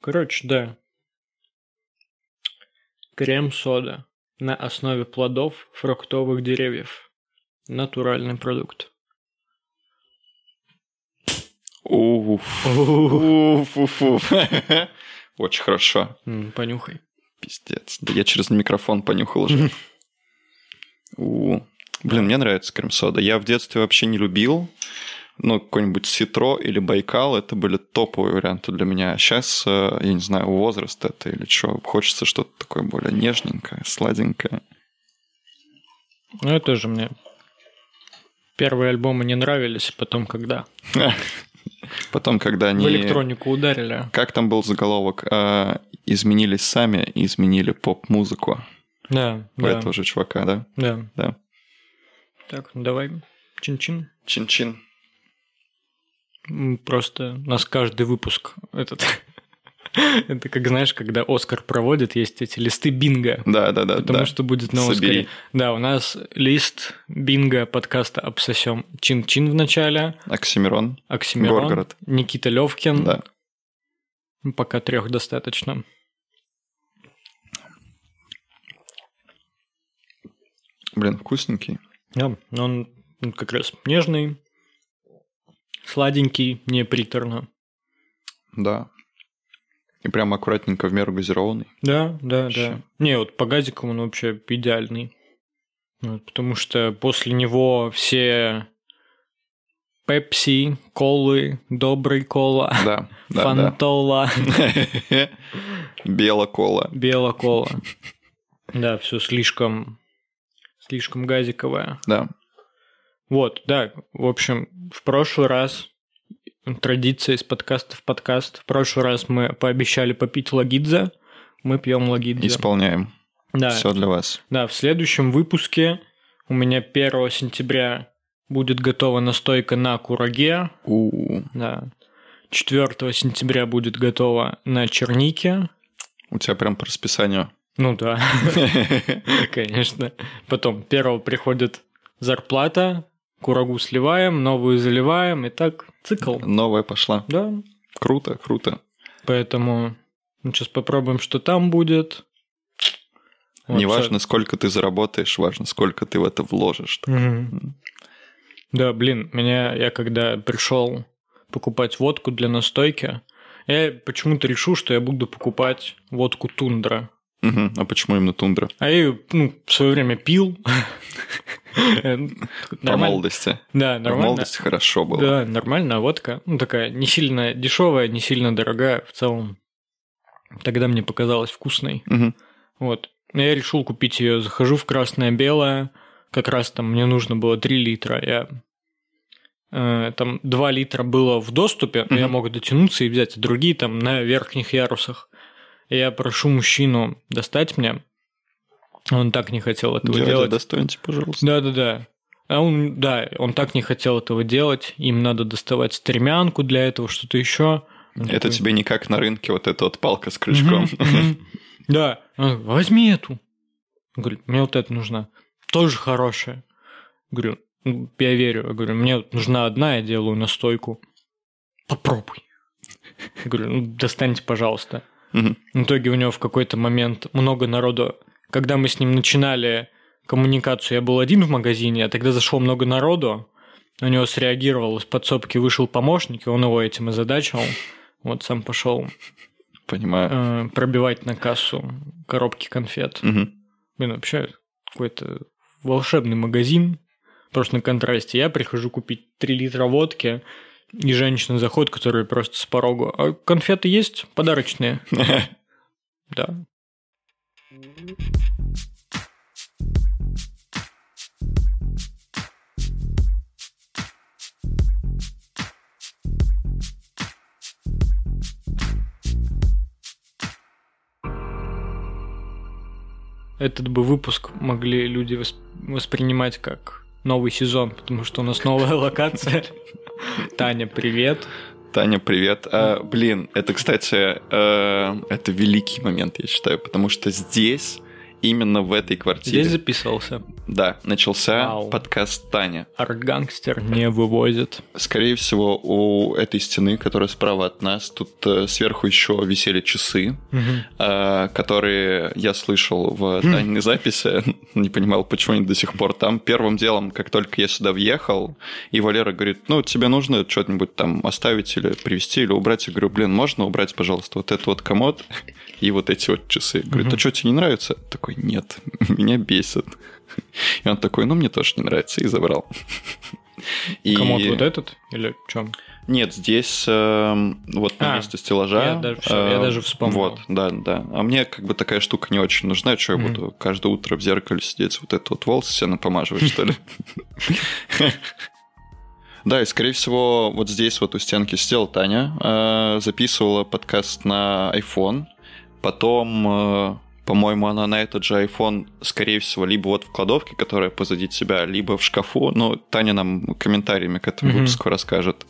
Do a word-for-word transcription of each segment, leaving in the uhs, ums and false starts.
Короче, да. Крем-сода на основе плодов фруктовых деревьев. Натуральный продукт. Уф. Уф, уф, уф. Очень хорошо. Понюхай. Пиздец. Да я через микрофон понюхал уже. У. Блин, мне нравится крем-сода. Я в детстве вообще не любил. Ну, какой-нибудь Ситро или Байкал, это были топовые варианты для меня. А сейчас, я не знаю, возраст это или что, хочется что-то такое более нежненькое, сладенькое. Ну, это же мне первые альбомы не нравились, потом когда? Потом, когда они... В электронику ударили. Как там был заголовок? Изменились сами и изменили поп-музыку. Да, да. У этого же чувака, да? Да. Да. Так, давай, чин-чин. Чин-чин. Просто у нас каждый выпуск этот... Это как, знаешь, когда Оскар проводит, есть эти листы бинго. Да-да-да. Потому да. что будет на Собери. Оскаре. Да, у нас лист бинго подкаста «Обсосем». Чин-чин в начале. Оксимирон. Оксимирон. Горгород. Никита Левкин. Да. Пока трех достаточно. Блин, вкусненький. Да, он как раз нежный. Сладенький, не приторно. Да. И прям аккуратненько в меру газированный. Да, да, вообще. Да. Не, вот по газикам он вообще идеальный. Вот, потому что после него все Пепси, колы, добрый кола, да, да, фантола. Белокола. Белокола. Да, все слишком слишком газиковое. Да. Вот, да, в общем, в прошлый раз, традиция из подкаста в подкаст, в прошлый раз мы пообещали попить лагидзе, мы пьем лагидзе. Исполняем. Да. Все для вас. Да, в следующем выпуске у меня первого сентября будет готова настойка на кураге. У-у-у. Да. четвёртого сентября будет готова на чернике. У тебя прям по расписанию. Ну да, конечно. Потом первого приходит зарплата. Курагу сливаем, новую заливаем, и так цикл. Новая пошла. Да. Круто, круто. Поэтому ну, сейчас попробуем, что там будет. Вот. Не важно, сколько ты заработаешь, важно, сколько ты в это вложишь. Mm-hmm. Да, блин, меня я когда пришел покупать водку для настойки, я почему-то решил, что я буду покупать водку Тундра. Uh-huh. А почему именно Тундра? А я ее ну, в свое время пил. По молодости. Да, нормально. По молодости хорошо было. Да, нормальная водка. Ну, такая не сильно дешевая, не сильно дорогая в целом. Тогда мне показалась вкусной. Uh-huh. Вот. Я решил купить ее. Захожу в красное-белое. Как раз там мне нужно было три литра. Я... Э, там два литра было в доступе, но uh-huh. я мог дотянуться и взять. Другие там на верхних ярусах. Я прошу мужчину достать мне. Он так не хотел этого Дядя, делать. Достаньте, пожалуйста. Да-да-да. А он, да, он так не хотел этого делать. Им надо доставать стремянку для этого, что-то еще. Это такой... тебе не как на рынке вот эта вот палка с крючком. Да. Возьми эту. Говорю, мне вот эта нужна. Тоже хорошая. Говорю, я верю. Говорю, мне нужна одна, я делаю настойку. Попробуй. Говорю, ну достаньте, пожалуйста. Угу. В итоге у него в какой-то момент много народу. Когда мы с ним начинали коммуникацию, я был один в магазине, а тогда зашло много народу. У него среагировал, из подсобки вышел помощник, и он его этим озадачивал. Вот сам пошел Понимаю. пробивать на кассу коробки конфет. Угу. Блин, вообще какой-то волшебный магазин. Просто на контрасте. Я прихожу купить три литра водки. И женщина заходит, которая просто с порога. А конфеты есть? Подарочные. Да. Этот бы выпуск могли люди восп- воспринимать как новый сезон, потому что у нас новая локация. Таня, привет. Таня, привет. А, блин, это, кстати, э, это великий момент, я считаю, потому что здесь, именно в этой квартире... Здесь записывался. Да, начался Ау. подкаст Таня. Арт-гангстер не вывозит. Скорее всего, у этой стены, которая справа от нас, тут сверху еще висели часы, угу. которые я слышал в Таниной записи. Не понимал, почему они до сих пор там. Первым делом, как только я сюда въехал, и Валера говорит, ну, тебе нужно что-нибудь там оставить или привезти, или убрать. Я говорю, блин, можно убрать, пожалуйста, вот этот вот комод и вот эти вот часы. Говорит, а что, тебе не нравится? Такой, нет, меня бесит. И он такой, ну, мне тоже не нравится, и забрал. И... Комод вот этот? Или в чем? Нет, здесь э, вот а, на месте стеллажа. Я даже, все, э, я даже вспомнил. Вот, да, да. А мне как бы такая штука не очень нужна. Что я mm-hmm. буду каждое утро в зеркале сидеть, вот этот вот волосы себе напомаживать, что ли? Да, и, скорее всего, вот здесь вот у стенки сидела Таня, записывала подкаст на iPhone, потом... По-моему, она на этот же iPhone, скорее всего, либо вот в кладовке, которая позади тебя, либо в шкафу. Ну, Таня нам комментариями к этому mm-hmm. выпуску расскажет.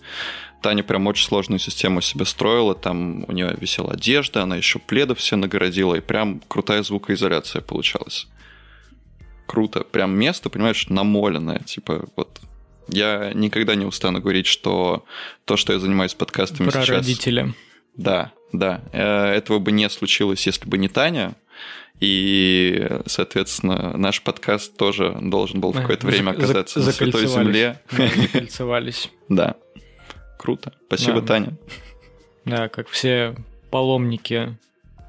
Таня прям очень сложную систему себе строила. Там у нее висела одежда, она еще пледов все нагородила. И прям крутая звукоизоляция получалась. Круто. Прям место, понимаешь, намоленное. Типа вот... Я никогда не устану говорить, что то, что я занимаюсь подкастами Про сейчас... Про родителя. Да, да. Этого бы не случилось, если бы не Таня. И, соответственно, наш подкаст тоже должен был в какое-то время оказаться на Святой Земле. Закольцевались. Да. Круто. Спасибо, Таня. Да, как все паломники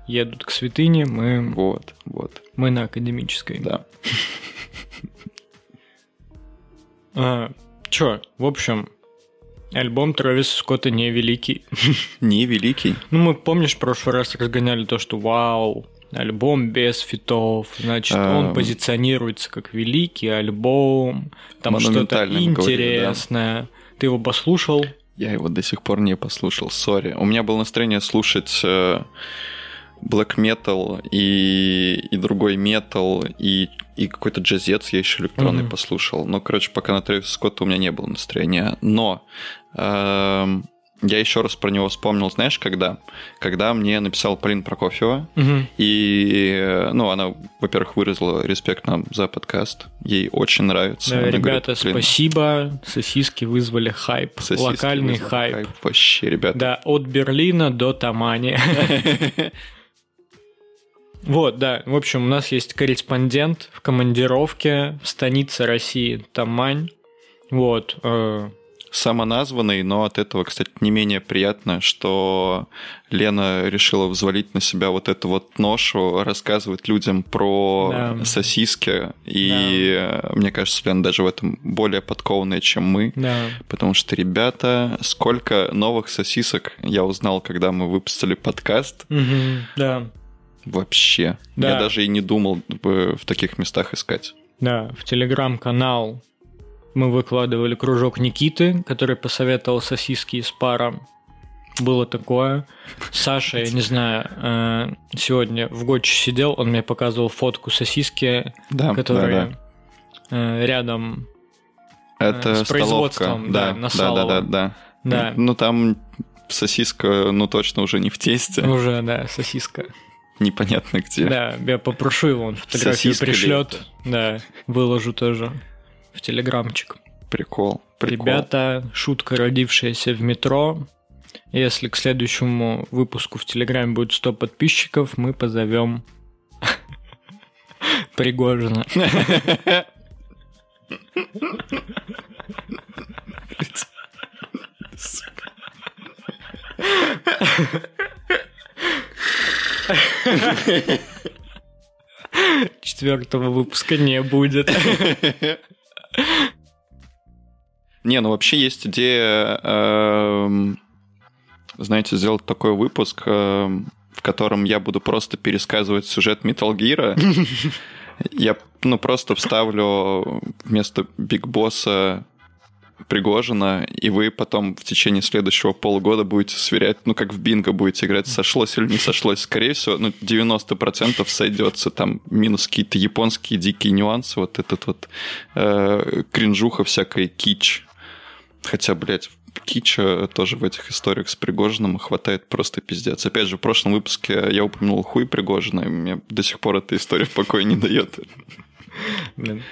едут к святыне, мы... Вот, вот. Мы на Академической. Да. Чё, в общем... Альбом Трэвиса Скотта невеликий. Невеликий? Ну, мы, помнишь, в прошлый раз разгоняли то, что вау, альбом без фитов, значит, он позиционируется как великий альбом, там что-то интересное. Ты его послушал? Я его до сих пор не послушал, сори. У меня было настроение слушать... Black metal и, и другой метал, и, и какой-то джазец я еще электронный mm-hmm. послушал. Но, короче, пока на Трэвиса Скотта у меня не было настроения. Но э-м, я еще раз про него вспомнил, знаешь, когда? Когда мне написала Pauline Прокофьева. Mm-hmm. И, ну, она, во-первых, выразила респект нам за подкаст. Ей очень нравится. Да, ребята, говорит, спасибо. Сосиски вызвали хайп. Сосиски локальный хайп. хайп. Вообще, ребята. Да, от Берлина до Тамани. Вот, да, в общем, у нас есть корреспондент в командировке в станице России Тамань, вот. Самоназванный, но от этого, кстати, не менее приятно, что Лена решила взвалить на себя вот эту вот ношу, рассказывать людям про да. сосиски, и да. мне кажется, Лена даже в этом более подкованная, чем мы, да. потому что, ребята, сколько новых сосисок я узнал, когда мы выпустили подкаст. Угу, да. Вообще. Да. Я даже и не думал бы в таких местах искать. Да, в телеграм-канал мы выкладывали кружок Никиты, который посоветовал сосиски из пара. Было такое. Саша, я не знаю, сегодня в Гочи сидел, он мне показывал фотку сосиски, да, которые да, да. рядом Это с производством да, да, на Салово. Да, да, да, да. да. Ну, там сосиска, ну, точно уже не в тесте. Уже, да, сосиска. Непонятно где. Да, я попрошу его, он фотографию Сосиска пришлет. Да, выложу тоже в телеграмчик. Прикол, прикол. Ребята, шутка, родившаяся в метро. Если к следующему выпуску в телеграме будет сто подписчиков, мы позовем Пригожина. Четвертого выпуска не будет. Не, ну вообще есть идея, э, знаете, сделать такой выпуск, э, в котором я буду просто пересказывать сюжет Metal Gear. Я, ну, просто вставлю вместо Big Boss'а Пригожина, и вы потом в течение следующего полугода будете сверять, ну, как в бинго будете играть, сошлось или не сошлось. Скорее всего, ну, девяносто процентов сойдется, там, минус какие-то японские дикие нюансы, вот этот вот э, кринжуха всякая, кич. Хотя, блядь, кича тоже в этих историях с Пригожиным хватает просто пиздец. Опять же, в прошлом выпуске я упомянул хуй Пригожина, и мне до сих пор эта история в покое не дает. Блин.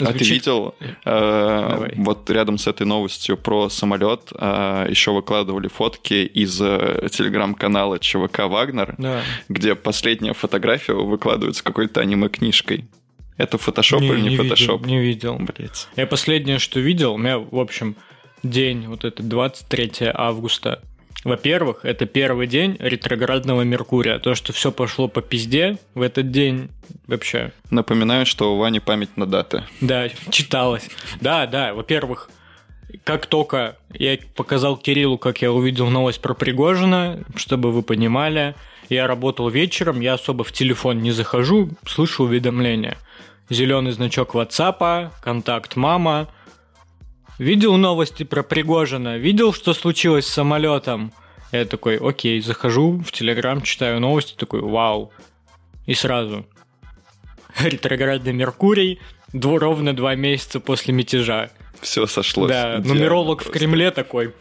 А ты видел? Э, вот рядом с этой новостью про самолет э, еще выкладывали фотки из э, телеграм-канала ЧВК «Вагнер», да, где последняя фотография выкладывается какой-то аниме-книжкой. Это фотошоп или не фотошоп? Не видел. Блять. Я последнее, что видел, у меня, в общем, день вот это двадцать третьего августа. Во-первых, это первый день ретроградного Меркурия. То, что все пошло по пизде в этот день вообще. Напоминаю, что у Вани память на даты. Да, читалось. Да, да, во-первых, как только я показал Кириллу, как я увидел новость про Пригожина, чтобы вы понимали, я работал вечером, я особо в телефон не захожу, слышу уведомления. Зеленый значок WhatsApp, контакт мама. Видел новости про Пригожина, видел, что случилось с самолетом. Я такой, окей, захожу в Телеграм, читаю новости, такой, вау. И сразу ретроградный Меркурий, дво, ровно два месяца после мятежа. Все сошлось. Да, нумеролог в Кремле такой.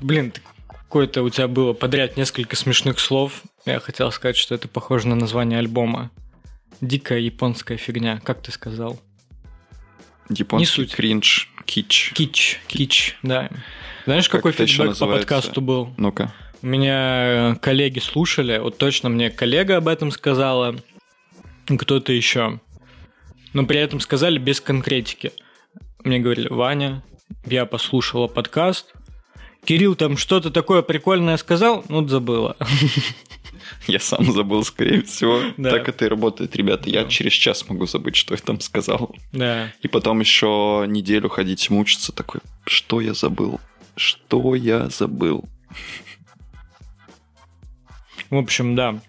Блин, какое-то у тебя было подряд несколько смешных слов. Я хотел сказать, что это похоже на название альбома. Дикая японская фигня, как ты сказал? Японский кринж, кич. Кич, кич, да. Знаешь, как какой фидбэк по подкасту был? Ну-ка. У меня коллеги слушали, вот точно мне коллега об этом сказала, кто-то еще. Но при этом сказали без конкретики. Мне говорили, Ваня, я послушала подкаст, Кирилл там что-то такое прикольное сказал, ну, забыла. Я сам забыл, скорее всего. Да. Так это и работает, ребята. Я да. через час могу забыть, что я там сказал. Да. И потом еще неделю ходить мучиться. Такой, что я забыл? Что я забыл? В общем, да.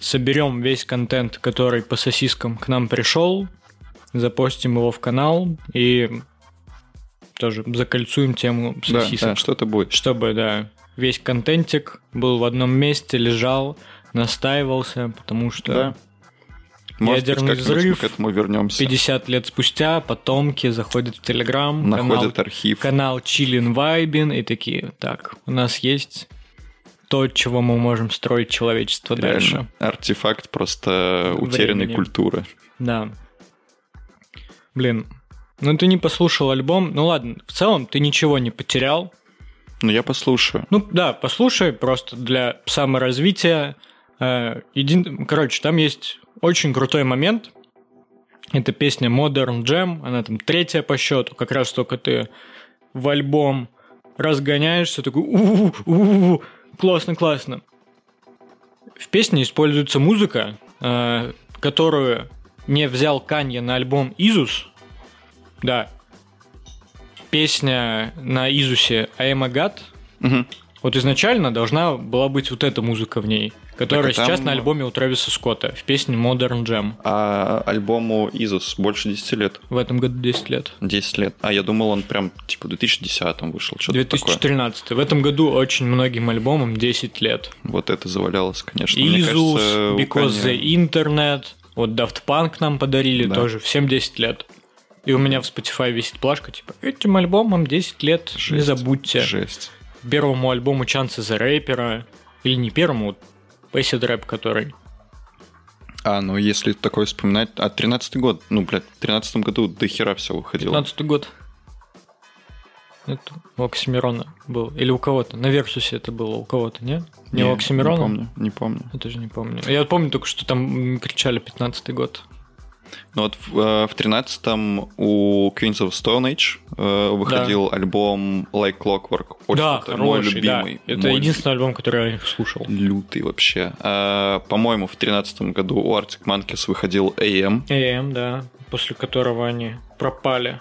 Соберем весь контент, который по сосискам к нам пришел. Запостим его в канал. И тоже закольцуем тему сосисок. Да, да, что-то будет. Чтобы, да... Весь контентик был в одном месте, лежал, настаивался, потому что да. Может ядерный быть, взрыв, к этому вернемся. пятьдесят лет спустя потомки заходят в Телеграм, находят канал, архив, канал Chillin' Vibin и такие, так, у нас есть то, чего мы можем строить человечество реально дальше. Артефакт просто утерянной времени. Культуры. Да. Блин, ну ты не послушал альбом, ну ладно, в целом ты ничего не потерял. Ну, я послушаю. Ну, да, послушай, просто для саморазвития. Един... Короче, там есть очень крутой момент. Это песня Modern Jam, она там третья по счету, как раз только ты в альбом разгоняешься, такой у-у-у-у-у, классно-классно. В песне используется музыка, которую не взял Kanye на альбом Isus. Да. Песня на Изусе «I am a God», угу. Вот изначально должна была быть вот эта музыка в ней, которая так, а там... сейчас на альбоме у Трэвиса Скотта, в песне Modern Jam. А альбому Изус больше десять лет? В этом году десять лет. десять лет. А я думал, он прям типа в две тысячи десятом вышел, что-то две тысячи тринадцатом. Такое. В этом году очень многим альбомам десять лет. Вот это завалялось, конечно. Изус, Because the Internet, вот Daft Punk нам подарили, да, тоже всем десять лет. И у меня в Spotify висит плашка, типа, этим альбомом десять лет, жесть, не забудьте. Жесть. Первому альбому Chance the Rapper, или не первому, Acid Rap, который. А, ну если такое вспоминать, а тринадцатый год, ну, блядь, в тринадцатом году до хера все выходило. пятнадцатый год. Это у Оксимирона был, или у кого-то, на Версусе это было, у кого-то, не? Не, не у Оксимирона? Не помню, не помню. Я тоже не помню. Я помню только, что там кричали пятнадцатый год. Ну вот в, в тринадцатом у Queens of Stone Age э, выходил да. альбом Like Clockwork. Очень да, крутой, хороший, мой любимый. Да. Это мой единственный альбом, который я слушал. Лютый вообще. А, по-моему, в тринадцатом году у Arctic Monkeys выходил эй эм. эй эм, да, после которого они пропали.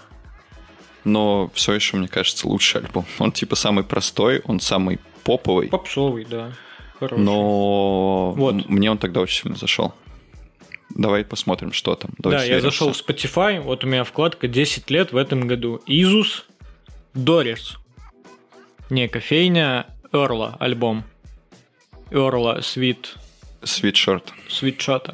Но все еще, мне кажется, лучший альбом. Он типа самый простой, он самый поповый. Попсовый, да. Хороший. Но вот. Мне он тогда очень сильно зашел. Давай посмотрим, что там. Давай да, сверимся. Я зашел в Spotify, вот у меня вкладка десять лет в этом году. Isus, Doris. Не, кофейня, Эрла, альбом. Эрла, Sweet... Sweet Shot.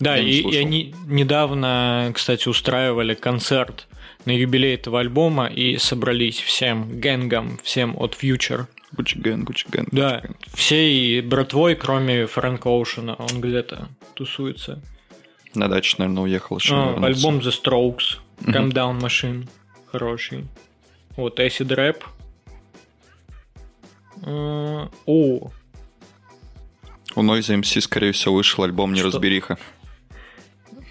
Да, я и, и они недавно, кстати, устраивали концерт на юбилей этого альбома и собрались всем гэнгом, всем от Future. Гуччи Гэн, Гуччи Гэн. Да, всей братвой, кроме Фрэнка Оушена, он где-то тусуется. На дачу, наверное, уехал еще. А, альбом The Strokes, Calm Down Machine, хороший. Вот, Acid Rap. О. У Noise эм си, скорее всего, вышел альбом «Неразбериха».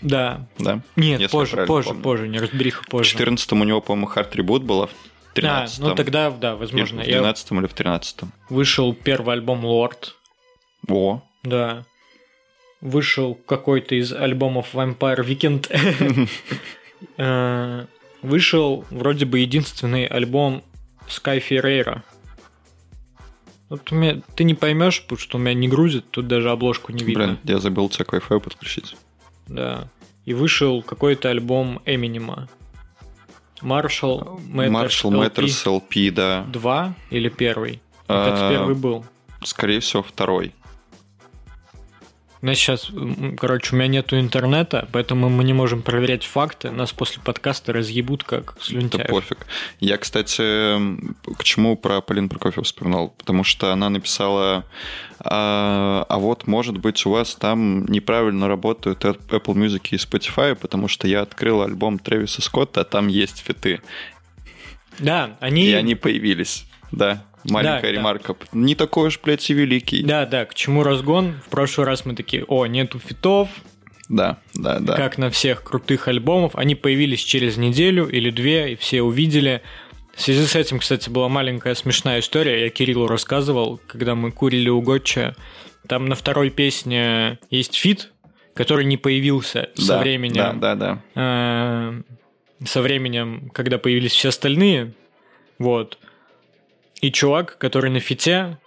Да. Да? Нет, Если позже, позже, помню. позже, «Неразбериха» позже. В четырнадцатом у него, по-моему, Hard Tribute была, в тринадцатом. А, ну тогда, да, возможно. В двенадцатом или в тринадцатом. Вышел первый альбом «Lord». О. Да. Вышел какой-то из альбомов Vampire Weekend. Вышел вроде бы единственный альбом Sky Ferreira. Вот у меня, ты не поймешь, потому что у меня не грузит, тут даже обложку не видно. Блин, я забыл тебя к Wi-Fi подключить. Да. И вышел какой-то альбом Эминема. Marshall Matters эл пи, да. Два или первый? Как первый был? Скорее всего, второй. У нас сейчас, короче, у меня нету интернета, поэтому мы не можем проверять факты. Нас после подкаста разъебут как слюнтяев. Да пофиг. Я, кстати, к чему про Полину Прокофьеву вспоминал? Потому что она написала: а, а вот, может быть, у вас там неправильно работают Apple Music и Spotify, потому что я открыла альбом Трэвиса Скотта, а там есть фиты. Да, они... И они появились, да. Маленькая да, ремарка. Да. Не такой уж, блядь, и великий. Да, да, к чему разгон? В прошлый раз мы такие: о, нету фитов. Да, да, да. Как на всех крутых альбомов. Они появились через неделю или две, и все увидели. В связи с этим, кстати, была маленькая смешная история. Я Кириллу рассказывал, когда мы курили у Готча. Там на второй песне есть фит, который не появился да, со временем. Да, да, да. Со временем, когда появились все остальные. Вот. И чувак, который на фите,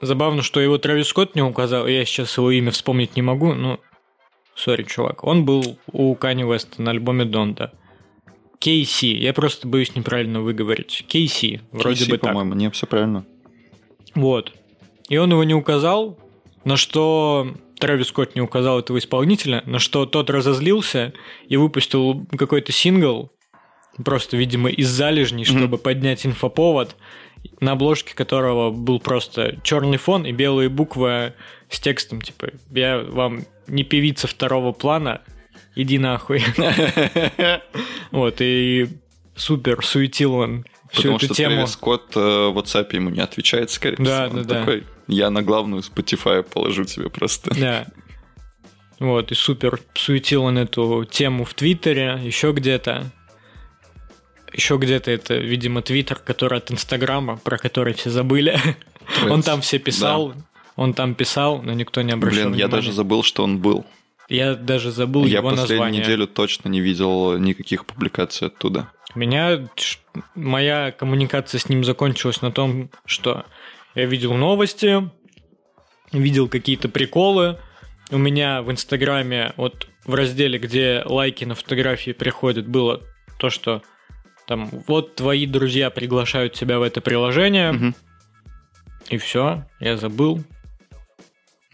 забавно, что его Трэвис Скотт не указал, я сейчас его имя вспомнить не могу, ну, сори, чувак, он был у Kanye West на альбоме Донда. кей си, я просто боюсь неправильно выговорить. кей си, вроде кей си, бы так. По-моему, не, все правильно. Вот. И он его не указал, на что Трэвис Скотт не указал этого исполнителя, на что тот разозлился и выпустил какой-то сингл, просто, видимо, из залежней, чтобы mm-hmm. поднять инфоповод, на обложке которого был просто черный фон и белые буквы с текстом, типа: я вам не певица второго плана, иди нахуй. Вот, и супер суетил он всю эту тему. Потому что Трэвис Скотт в WhatsApp ему не отвечает, скорее всего. Он такой: я на главную Spotify положу тебе просто. Да. Вот, и супер суетил он эту тему в Твиттере, еще где-то. Еще где-то это, видимо, Твиттер, который от Инстаграма, про который все забыли. Твит. Он там все писал, да. он там писал, но никто не обращал Блин, внимания. Блин, я даже забыл, что он был. Я даже забыл я его название. Я последнюю неделю точно не видел никаких публикаций оттуда. Меня, моя коммуникация с ним закончилась на том, что я видел новости, видел какие-то приколы. У меня в Инстаграме, вот в разделе, где лайки на фотографии приходят, было то, что... Там, вот твои друзья приглашают тебя в это приложение, угу. и все, я забыл.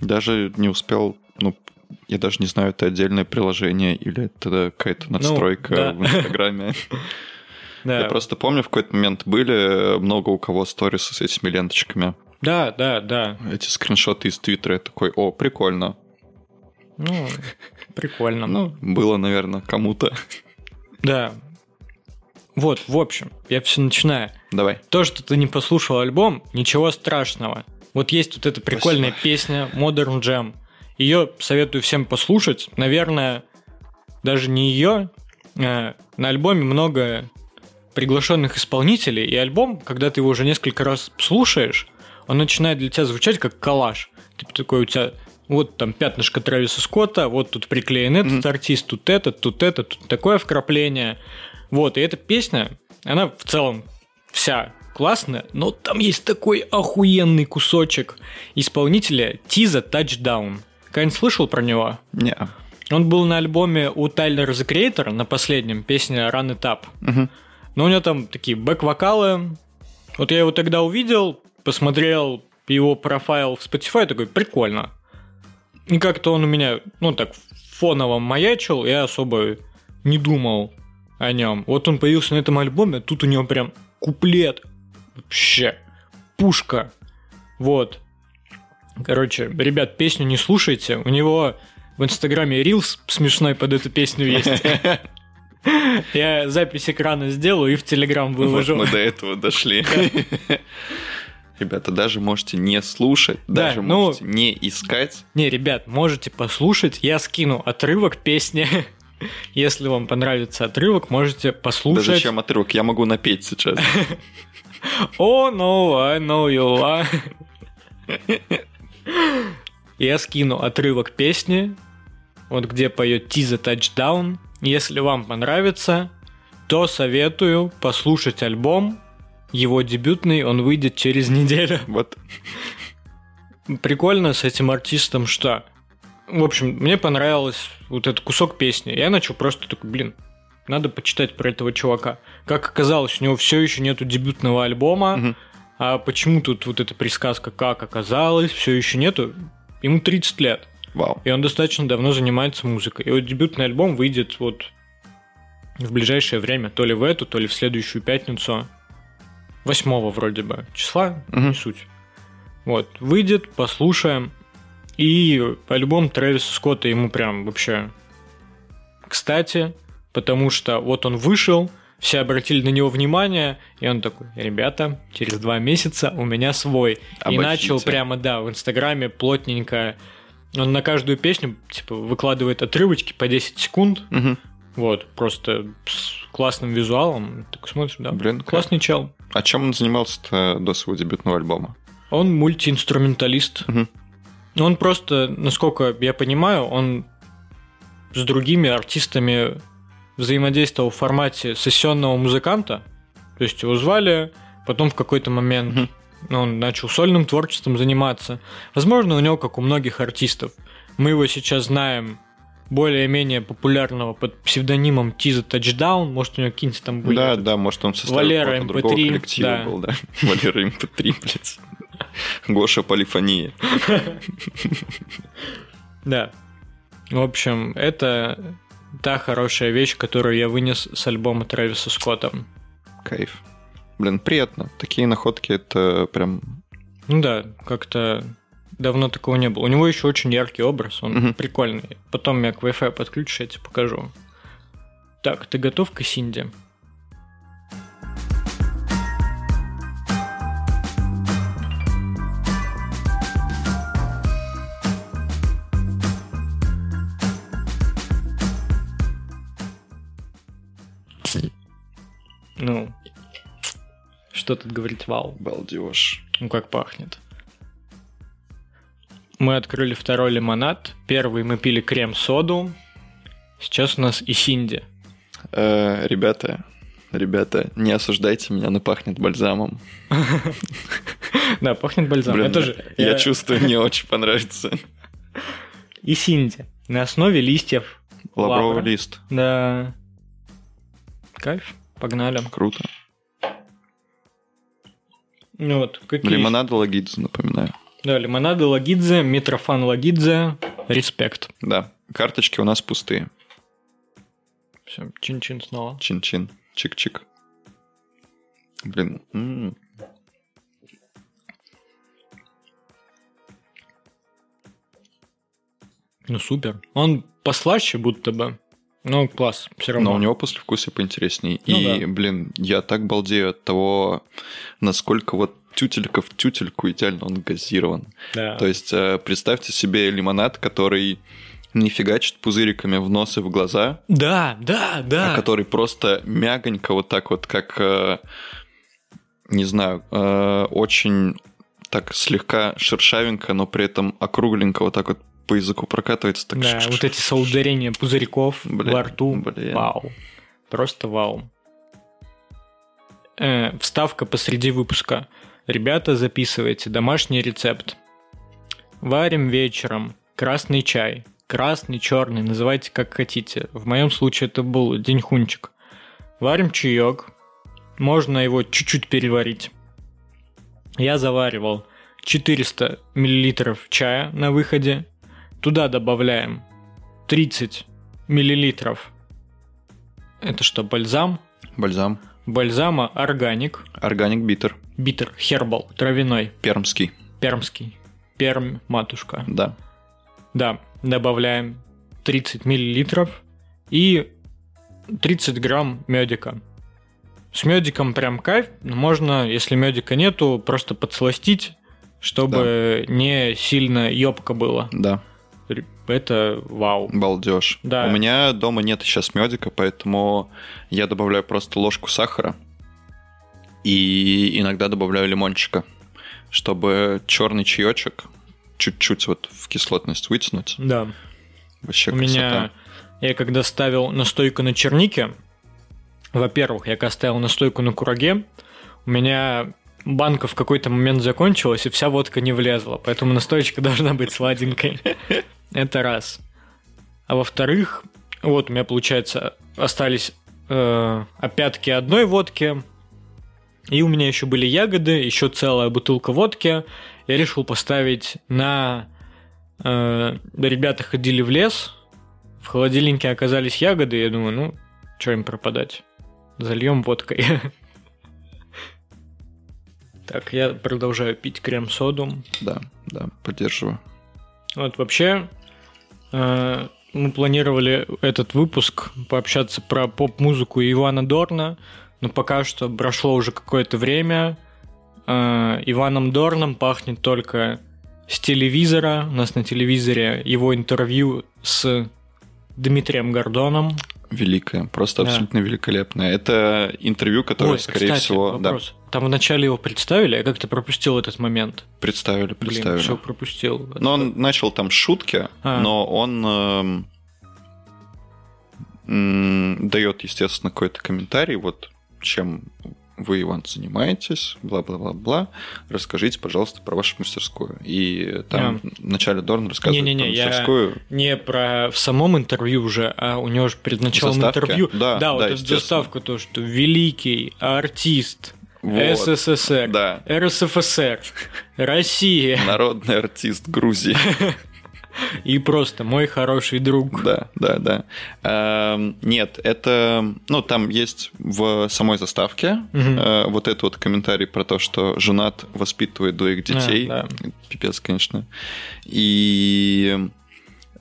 Даже не успел, ну, я даже не знаю, это отдельное приложение или это какая-то надстройка ну, да. в Инстаграме. Я просто помню, в какой-то момент были много у кого сторисы с этими ленточками. Да, да, да. Эти скриншоты из Твиттера, я такой: о, прикольно. Ну, прикольно. Ну, было, наверное, кому-то. Да. Вот, в общем, я все начинаю. Давай. То, что ты не послушал альбом, ничего страшного. Вот есть вот эта прикольная Спасибо. песня Modern Jam. Ее советую всем послушать. Наверное, даже не ее. На альбоме много приглашенных исполнителей. И альбом, когда ты его уже несколько раз слушаешь, он начинает для тебя звучать как коллаж. Ты такой, у тебя вот там пятнышко Трэвиса Скотта, вот тут приклеен этот mm-hmm. артист, тут этот, тут этот, тут такое вкрапление. Вот, и эта песня, она в целом вся классная, но там есть такой охуенный кусочек исполнителя Tizo Touchdown. Кто-нибудь слышал про него? Нет. Yeah. Он был на альбоме у Tyler, The Creator, на последнем, песня Run It Up. Uh-huh. Но у него там такие бэк-вокалы. Вот я его тогда увидел, посмотрел его профайл в Spotify, такой: прикольно. И как-то он у меня, ну так, фоново маячил, я особо не думал о нем. Вот он появился на этом альбоме, тут у него прям куплет. Вообще. Пушка. Вот. Короче, ребят, песню не слушайте. У него в Инстаграме рилс смешной под эту песню есть. Я запись экрана сделаю и в Телеграм выложу. Вот мы до этого дошли. Ребята, даже можете не слушать, да, даже ну, можете не искать. Не, ребят, можете послушать. Я скину отрывок песни. Если вам понравится отрывок, можете послушать. Даже чем отрывок? Я могу напеть сейчас. Oh no, I know you are. Я скину отрывок песни, вот где поет Tizo Touchdown. Если вам понравится, то советую послушать альбом. Его дебютный, он выйдет через неделю. Вот. Прикольно с этим артистом, что... В общем, мне понравилось вот этот кусок песни. Я начал просто такой, блин, надо почитать про этого чувака. Как оказалось, у него все еще нету дебютного альбома. Угу. А почему тут вот эта присказка «как оказалось» все еще нету? Ему тридцать лет. Вау. И он достаточно давно занимается музыкой. И вот дебютный альбом выйдет вот в ближайшее время. То ли в эту, то ли в следующую пятницу. Восьмого вроде бы числа, угу. не суть. Вот, выйдет, послушаем. И альбом Трэвиса Скотта ему прям вообще кстати, потому что вот он вышел, все обратили на него внимание, и он такой, ребята, через два месяца у меня свой. Обождите. И начал прямо, да, в Инстаграме плотненько. Он на каждую песню типа выкладывает отрывочки по десять секунд. Угу. Вот, просто с классным визуалом. Ты смотришь, да, блин, классный как... чел. А чем он занимался-то до своего дебютного альбома? Он мультиинструменталист. Угу. Он просто, насколько я понимаю, он с другими артистами взаимодействовал в формате сессионного музыканта. То есть его звали, потом в какой-то момент угу. он начал сольным творчеством заниматься. Возможно, у него, как у многих артистов, мы его сейчас знаем... более-менее популярного под псевдонимом Tizo Touchdown, может, у него какие-нибудь там были... Да, да, может, он составил какого-то другого коллектива да. был, да. Валера эм пэ три, блядь. Гоша Полифония. Да. В общем, это та хорошая вещь, которую я вынес с альбома Трэвиса Скотта. Кайф. Блин, приятно. Такие находки, это прям... Ну да, как-то... Давно такого не было. У него еще очень яркий образ, он uh-huh. прикольный. Потом меня к Wi-Fi подключишь, я тебе покажу. Так, ты готов к Синди? Ну, что тут говорить, вау. Балдеж. Ну, как пахнет. Мы открыли второй лимонад. Первый мы пили крем-соду. Сейчас у нас и Синди. Э, ребята, ребята, не осуждайте меня, но пахнет бальзамом. Да, пахнет бальзамом. Я чувствую, мне очень понравится. И Синди. На основе листьев. Лавровый лист. Да. Кайф. Погнали. Круто. Ну вот, какие... Лимонад Лагидзе, напоминаю. Да, лимонады Лагидзе, Митрофан Лагидзе, респект. Да, карточки у нас пустые. Все, чин-чин снова. Чин-чин, чик-чик. Блин. М-м. Ну супер. Он послаще будто бы, но класс, все равно. Но у него послевкусие поинтереснее. Ну, и, да. блин, я так балдею от того, насколько вот тютелька в тютельку, идеально он газирован. Да. То есть представьте себе лимонад, который не фигачит пузыриками в нос и в глаза. Да, да, да. А который просто мягонько вот так вот, как, не знаю, очень так слегка шершавенько, но при этом округленько вот так вот по языку прокатывается. Так да, ш- вот ш- эти соударения пузырьков блин, во рту. Блин. Вау. Просто вау. Э, вставка посреди выпуска. Ребята, записывайте домашний рецепт. Варим вечером красный чай. Красный, черный, называйте как хотите. В моем случае это был деньхунчик. Варим чаек. Можно его чуть-чуть переварить. Я заваривал четыреста мл чая на выходе. Туда добавляем тридцать мл. Это что, бальзам? Бальзам. Бальзама органик. Органик битер. Битер, хербал, травяной. Пермский. Пермский. Пермь, матушка. Да. Да, добавляем тридцать миллилитров и тридцать грамм медика. С медиком прям кайф. Можно, если медика нету, просто подсластить, чтобы да. не сильно ёбко было. Да. Это вау. Балдёж. Да. У меня дома нет сейчас медика, поэтому я добавляю просто ложку сахара и иногда добавляю лимончика, чтобы черный чаечек чуть-чуть вот в кислотность вытянуть. Да. Вообще У красота. Меня... Я когда ставил настойку на чернике, во-первых, я когда ставил настойку на кураге, у меня банка в какой-то момент закончилась, и вся водка не влезла, поэтому настойка должна быть сладенькой. Это раз. А во-вторых, вот у меня, получается, остались э, опятки одной водки, и у меня еще были ягоды, еще целая бутылка водки. Я решил поставить на... Э, ребята ходили в лес, в холодильнике оказались ягоды, я думаю, ну, что им пропадать? Зальем водкой. Так, я продолжаю пить крем-соду. Да, да, поддерживаю. Вот вообще... Мы планировали этот выпуск пообщаться про поп-музыку Ивана Дорна, но пока что прошло уже какое-то время. Иваном Дорном пахнет только с телевизора. У нас на телевизоре его интервью с Дмитрием Гордоном. Великое, просто да. абсолютно великолепное. Это интервью, которое, Ой, скорее кстати, всего... Вопрос. Да. Там вначале его представили, а как ты пропустил этот момент? Представили, представили. Блин, все пропустил. Но он начал там шутки, а. но он эм, м, дает, естественно, какой-то комментарий, вот чем вы, Иван, занимаетесь, бла-бла-бла-бла, расскажите, пожалуйста, про вашу мастерскую. И там а. вначале Дорн рассказывает не, не, не, про мастерскую. Не про в самом интервью уже, а у него же перед началом заставка. Интервью. Да, да, да, вот эта заставка, то, что великий артист вот. СССР, да. РСФСР, Россия. Народный артист Грузии. И просто мой хороший друг. Да, да, да. Э, нет, это... Ну, там есть в самой заставке угу. э, вот этот вот комментарий про то, что женат, воспитывает двоих детей. А, да. Пипец, конечно. И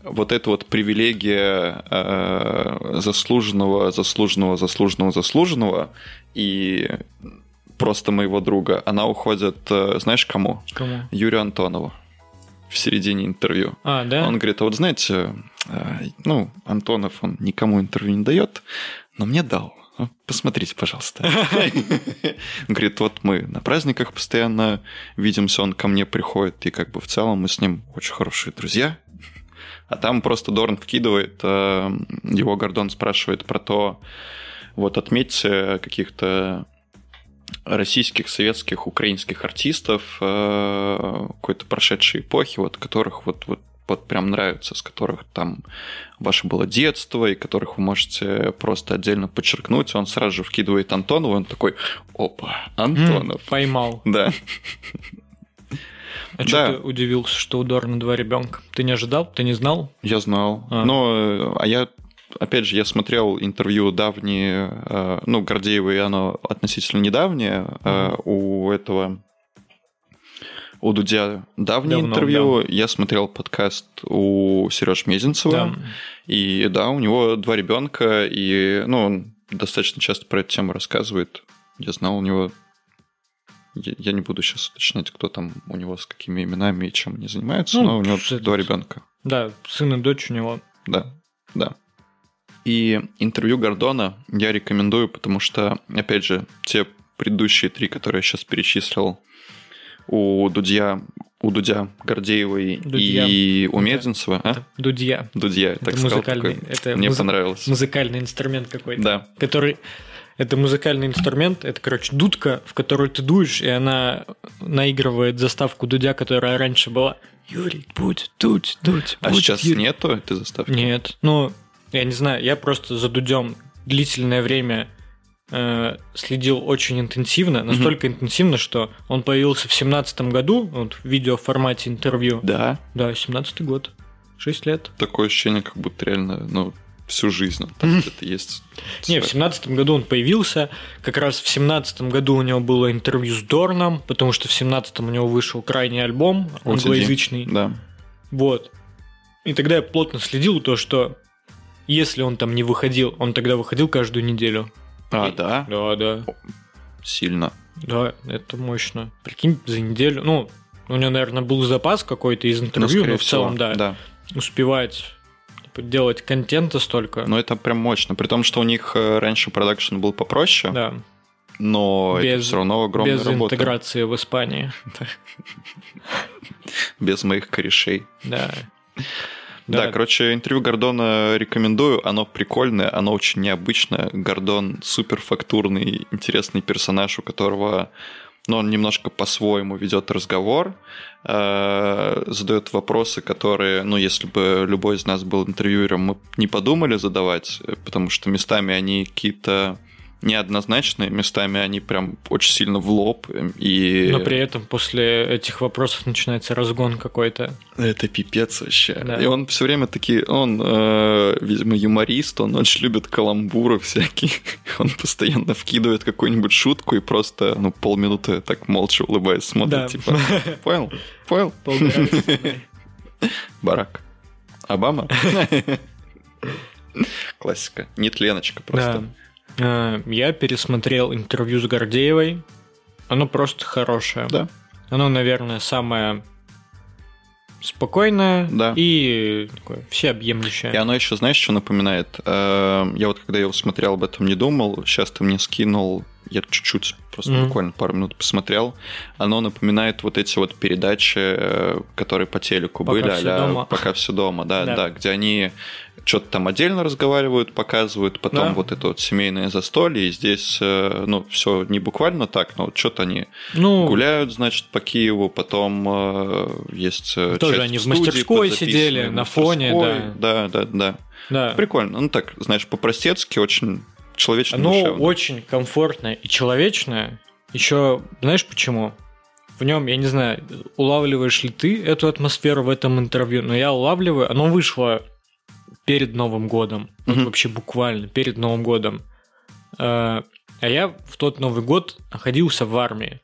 вот эта вот привилегия э, заслуженного, заслуженного, заслуженного, заслуженного и просто моего друга, она уходит, знаешь, кому? Кому? Юрию Антонову. В середине интервью. А, да? Он говорит, а вот знаете, ну, Антонов, он никому интервью не дает, но мне дал. Посмотрите, пожалуйста. Он говорит, вот мы на праздниках постоянно видимся, он ко мне приходит, и как бы в целом мы с ним очень хорошие друзья. А там просто Дорн вкидывает, его Гордон спрашивает про то, вот отметьте каких-то российских, советских, украинских артистов какой-то прошедшей эпохи, вот которых вот, вот, вот прям нравится, с которых там ваше было детство, и которых вы можете просто отдельно подчеркнуть. Он сразу же вкидывает Антонова, он такой, опа, Антонов. М-м, поймал. Да. А что ты удивился, что у Дорна два ребенка? Ты не ожидал? Ты не знал? Я знал. Но, а я... Опять же, я смотрел интервью давние, ну, Гордеевой, оно относительно недавнее, mm-hmm. у этого, у Дудя давнее Давно, интервью, да. Я смотрел подкаст у Серёжи Мезенцева, да. и да, у него два ребенка, и, ну, он достаточно часто про эту тему рассказывает, я знал у него, я не буду сейчас уточнять, кто там у него с какими именами и чем они занимаются, ну, но у него это... два ребенка. Да, сын и дочь у него. Да, да. И интервью Гордона я рекомендую, потому что, опять же, те предыдущие три, которые я сейчас перечислил, у Дудя, у Дудя Гордеевой Дудья. И у Мезенцева... А? Дудья. Дудья, это так сказал. Такой. Это мне музы... понравилось. Музыкальный инструмент какой-то. Да. Который... Это музыкальный инструмент, это, короче, дудка, в которую ты дуешь, и она наигрывает заставку Дудя, которая раньше была. Юрий, будь, дудь, дудь, будь, а сейчас Юрий. Нету этой заставки? Нет, ну... Я не знаю, я просто за Дудем длительное время э, следил очень интенсивно, настолько mm-hmm. интенсивно, что он появился в семнадцатом году, вот в видеоформате интервью. Да? Да, семнадцатый год, шесть лет. Такое ощущение, как будто реально, ну, всю жизнь там mm-hmm. где-то есть. Не, в семнадцатом году он появился, как раз в семнадцатом году у него было интервью с Дорном, потому что в семнадцатом у него вышел крайний альбом, англоязычный. Да. Вот. И тогда я плотно следил то, что если он там не выходил, он тогда выходил каждую неделю. А, и... да? Да, да. Сильно. Да, это мощно. Прикинь, за неделю. Ну, у него, наверное, был запас какой-то из интервью, ну, но в всего, целом, да, да. Успевать делать контента столько. Ну, это прям мощно. При том, что у них раньше продакшн был попроще. Да. Но без, это все равно огромная без работа. Без интеграции в Испании. Без моих корешей. Да. Да, короче, интервью Гордона рекомендую. Оно прикольное, оно очень необычное. Гордон суперфактурный, интересный персонаж, у которого... Но он немножко по-своему ведет разговор, э, задает вопросы, которые, ну, если бы любой из нас был интервьюером, мы не подумали задавать, потому что местами они какие-то неоднозначные, местами они прям очень сильно в лоб. И... Но при этом после этих вопросов начинается разгон какой-то. Это пипец вообще. Да. И он все время такие... Он, э, видимо, юморист, он очень любит каламбуры всякие. Он постоянно вкидывает какую-нибудь шутку и просто, ну, полминуты так молча улыбаясь смотрит. Да. Типа, понял? Понял? Барак. Обама? Классика. Нет, Леночка просто. Я пересмотрел интервью с Гордеевой. Оно просто хорошее. Да. Оно, наверное, самое спокойное, да, и такое всеобъемлющее. И оно еще, знаешь, что напоминает? Я вот, когда его смотрел, об этом не думал. Сейчас ты мне скинул. Я чуть-чуть, просто mm-hmm. буквально пару минут посмотрел. Оно напоминает вот эти вот передачи, которые по телеку пока были, а-ля «Пока все дома», да, да, да, где они что-то там отдельно разговаривают, показывают, потом да. вот это вот семейное застолье, и здесь, ну, все не буквально так, но вот что-то они ну, гуляют, значит, по Киеву, потом есть тоже часть студии. Тоже они в мастерской сидели, на фоне, да. Да, да, да, да. Прикольно, ну так, знаешь, по-простецки очень... Человечное, оно душевное. Очень комфортное и человечное. Еще, знаешь почему? В нем, я не знаю, улавливаешь ли ты эту атмосферу в этом интервью, но я улавливаю. Оно вышло перед Новым годом. Mm-hmm. Вот вообще буквально перед Новым годом. А я в тот Новый год находился в армии.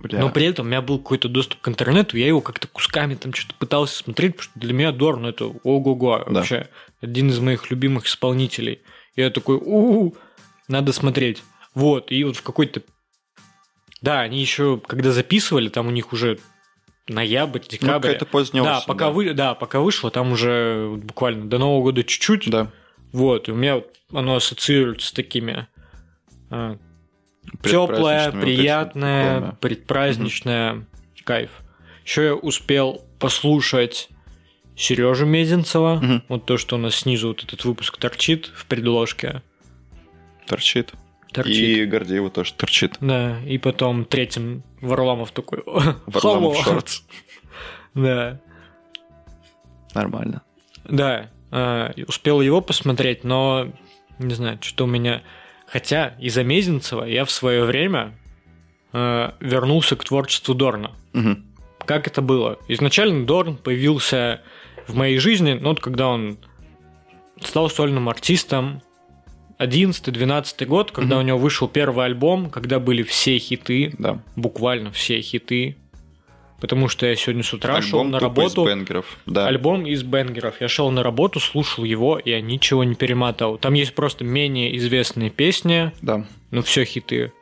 Бля. Но при этом у меня был какой-то доступ к интернету, я его как-то кусками там что-то пытался смотреть, потому что для меня Дорн это ого-го. Да. Вообще один из моих любимых исполнителей. Я такой, у-у-у, надо смотреть. Вот, и вот в какой-то... Да, они еще, когда записывали, там у них уже ноябрь, декабрь. Ну, какая-то поздняя осень, да, пока да. Вы... да, пока вышло, там уже буквально до Нового года чуть-чуть. Да. Вот, и у меня вот оно ассоциируется с такими... Теплое, приятное, вот предпраздничное, угу. Кайф. Еще я успел послушать... Сережу Мезенцева, угу. Вот то, что у нас снизу вот этот выпуск торчит в предложке. Торчит. Торчит. И Гордеева тоже торчит. Да, и потом третьим Варламов такой. Варламов шортс. Да. Нормально. Да, успел его посмотреть, но не знаю, что у меня... Хотя из-за Мезенцева я в свое время вернулся к творчеству Дорна. Угу. Как это было? Изначально Дорн появился в моей жизни, ну, вот когда он стал сольным артистом, одиннадцатый-двенадцатый год, когда mm-hmm. у него вышел первый альбом, когда были все хиты, да. Буквально все хиты, потому что я сегодня с утра альбом шел на работу. Альбом из бенгеров. Да. Альбом из бенгеров. Я шел на работу, слушал его, и я ничего не перематывал. Там есть просто менее известные песни, да. Но все хиты.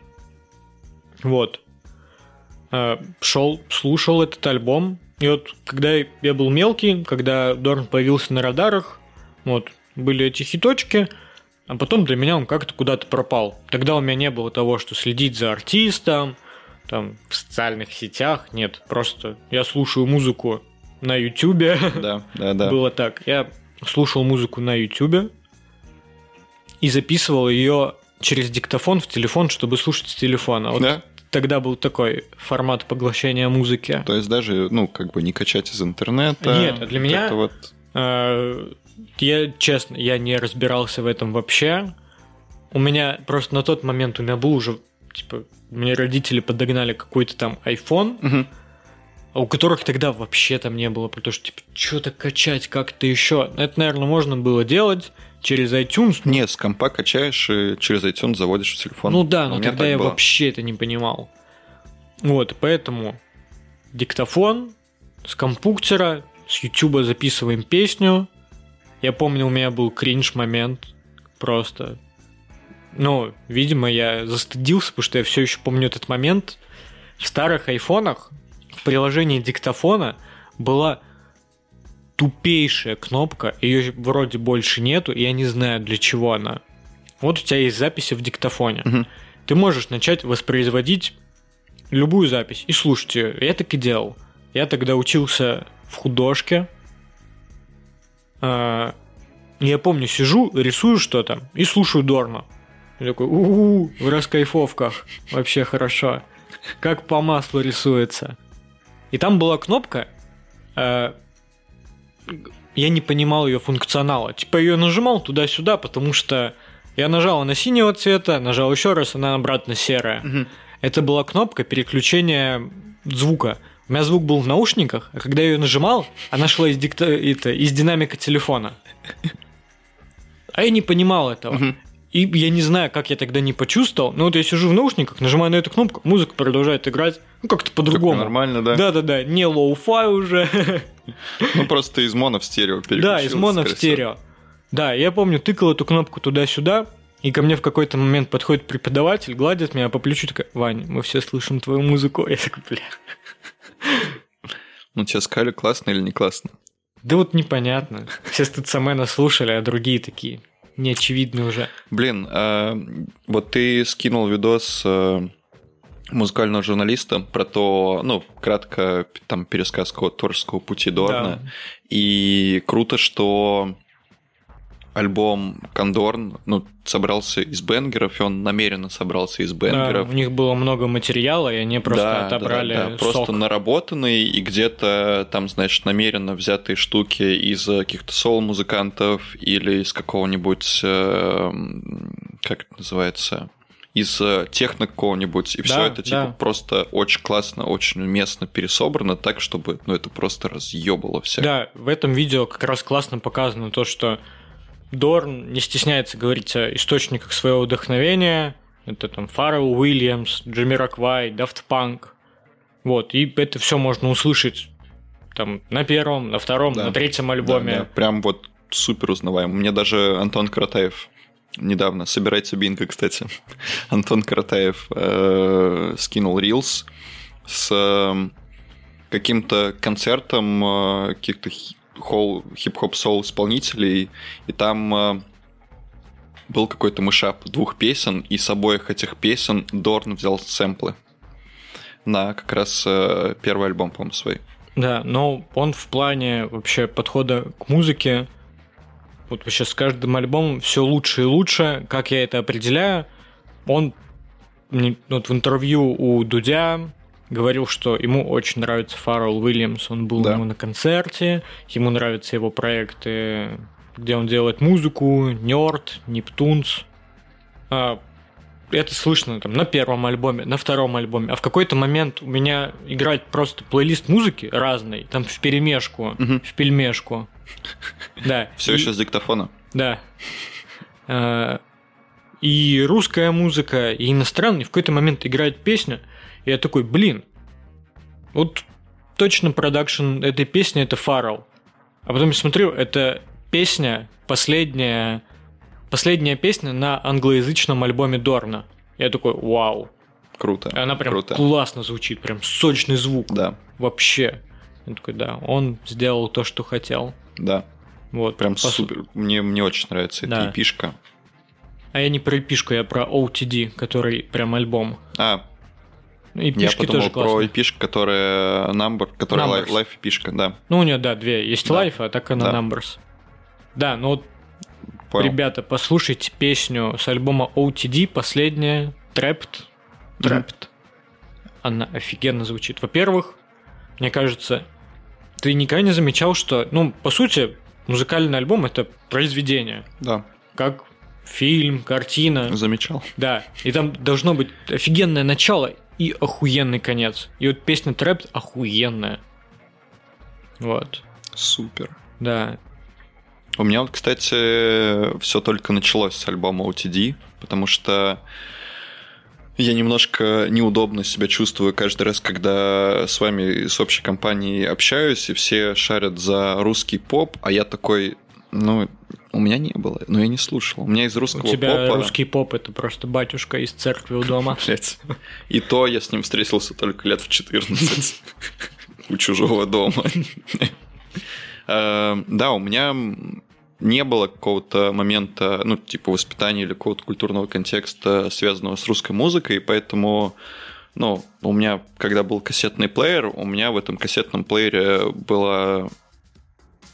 Вот. Шел, слушал этот альбом. И вот, когда я был мелкий, когда Дорн появился на радарах, вот, были эти хиточки, а потом для меня он как-то куда-то пропал. Тогда у меня не было того, что следить за артистом, там, в социальных сетях, нет, просто я слушаю музыку на Ютубе. Да, да, да. Было так. Я слушал музыку на Ютубе и записывал ее через диктофон в телефон, чтобы слушать с телефона. Вот. Да. Тогда был такой формат поглощения музыки. То есть даже, ну, как бы не качать из интернета. Нет, для меня... Вот... Э, я, честно, я не разбирался в этом вообще. У меня просто на тот момент у меня был уже... Типа, мне родители подогнали какой-то там iPhone, угу. У которых тогда вообще там не было. Потому что, типа, что-то качать как-то еще. Это, наверное, можно было делать... Через iTunes? Нет, с компа качаешь и через iTunes заводишь в телефон. Ну да, но а тогда я было. Вообще это не понимал. Вот, поэтому диктофон с компьютера, с Ютуба записываем песню. Я помню, у меня был кринж-момент просто. Ну, видимо, я застыдился, потому что я все еще помню этот момент. В старых айфонах в приложении диктофона была тупейшая кнопка, ее вроде больше нету, и я не знаю, для чего она. Вот у тебя есть записи в диктофоне. Угу. Ты можешь начать воспроизводить любую запись и слушать ее. Я так и делал. Я тогда учился в художке. Я помню, сижу, рисую что-то и слушаю Дорна. Я такой, у-у-у, в раскайфовках. Вообще хорошо. Как по маслу рисуется. И там была кнопка. Я не понимал ее функционала. Типа ее нажимал туда-сюда, потому что я нажал на синего цвета, нажал еще раз, она обратно серая. Угу. Это была кнопка переключения звука. У меня звук был в наушниках, а когда я ее нажимал, она шла из, дикта... это, из динамика телефона. А я не понимал этого. Угу. И я не знаю, как я тогда не почувствовал. Но вот я сижу в наушниках, нажимаю на эту кнопку, музыка продолжает играть. Ну, как-то по-другому. Как-то нормально, да? Да-да-да, не лоу-фай уже. Ну, просто из моно в стерео переключился. Да, из моно в стерео. Да, я помню, тыкал эту кнопку туда-сюда, и ко мне в какой-то момент подходит преподаватель, гладит меня по плечу, такая, Вань, мы все слышим твою музыку. Я такой, бля. Ну, тебе сказали, классно или не классно? Да вот непонятно. Все стыдсомена слушали, а другие такие неочевидные уже. Блин, а вот ты скинул видос музыкального журналиста про то, ну, кратко, там, пересказку творческого пути Дорна. Да. И круто, что альбом Kondorn, ну, собрался из бенгеров, и он намеренно собрался из бенгеров. Да, у них было много материала, и они просто да, отобрали да, да, да. сок. Просто наработанные и где-то там, значит, намеренно взятые штуки из каких-то соло-музыкантов или из какого-нибудь, как это называется, из техно какого-нибудь. И да, все это, типа, да. просто очень классно, очень уместно пересобрано так, чтобы, ну, это просто разъебало всех. Да, в этом видео как раз классно показано то, что Дорн не стесняется говорить о источниках своего вдохновения. Это там Фаррелл Уильямс, Джамироквай, Дафт Панк. Вот, и это все можно услышать там на первом, на втором, да. на третьем альбоме. Да, да. Прям вот супер узнаваемо. Мне даже Антон Каратаев недавно, собирайте бинго, кстати. Антон Каратаев э, скинул рилс с э, каким-то концертом э, каких-то Холл, хип-хоп соул исполнителей, и там э, был какой-то мышап двух песен, и с обоих этих песен Дорн взял сэмплы на как раз э, первый альбом, по-моему, свой. Да, но он в плане вообще подхода к музыке, вот вообще с каждым альбомом все лучше и лучше, как я это определяю. Он вот в интервью у Дудя говорил, что ему очень нравится Фаррелл Уильямс, он был да. ему на концерте, ему нравятся его проекты, где он делает музыку, Нёрд, Нептунс. Это слышно там на первом альбоме, на втором альбоме. А в какой-то момент у меня играет просто плейлист музыки разный, там вперемешку, угу. впельмешку. Да. Все еще с диктофона. Да. И русская музыка, и иностранная. В какой-то момент играет песня, и я такой, блин, вот точно продакшн этой песни – это Фаррелл. А потом я смотрю, это песня, последняя, последняя песня на англоязычном альбоме Дорна. Я такой, вау. Круто. Она прям круто. Классно звучит, прям сочный звук. Да. Вообще. Я такой, да, он сделал то, что хотел. Да. Вот. Прям Пос... супер. Мне, мне очень нравится да. эта эпишка. А я не про эпишку, я про о ти ди, который прям альбом. А, я подумал про эпишку, которая Number, которая лайф эпишка, да. Ну, у нее, да, две. Есть да. лайф, а так она да. Numbers. Да, ну вот, понял. Ребята, послушайте песню с альбома о ти ди, последняя, Trapped. Trapped. Mm-hmm. Она офигенно звучит. Во-первых, мне кажется, ты никогда не замечал, что, ну, по сути, музыкальный альбом – это произведение. Да. Как фильм, картина. Замечал. Да, и там должно быть офигенное начало и охуенный конец. И вот песня Trapped охуенная. Вот. Супер. Да. У меня вот, кстати, все только началось с альбома о ти ди, потому что Я немножко неудобно себя чувствую каждый раз, когда с вами, с общей компанией общаюсь, и все шарят за русский поп, а я такой, ну, у меня не было, но я не слушал. У меня из русского попа... У тебя попа... русский поп — это просто батюшка из церкви у дома. И то я с ним встретился только лет в четырнадцать у чужого дома. Да, у меня... не было какого-то момента, ну, типа воспитания или какого-то культурного контекста, связанного с русской музыкой, поэтому, ну, у меня, когда был кассетный плеер, у меня в этом кассетном плеере была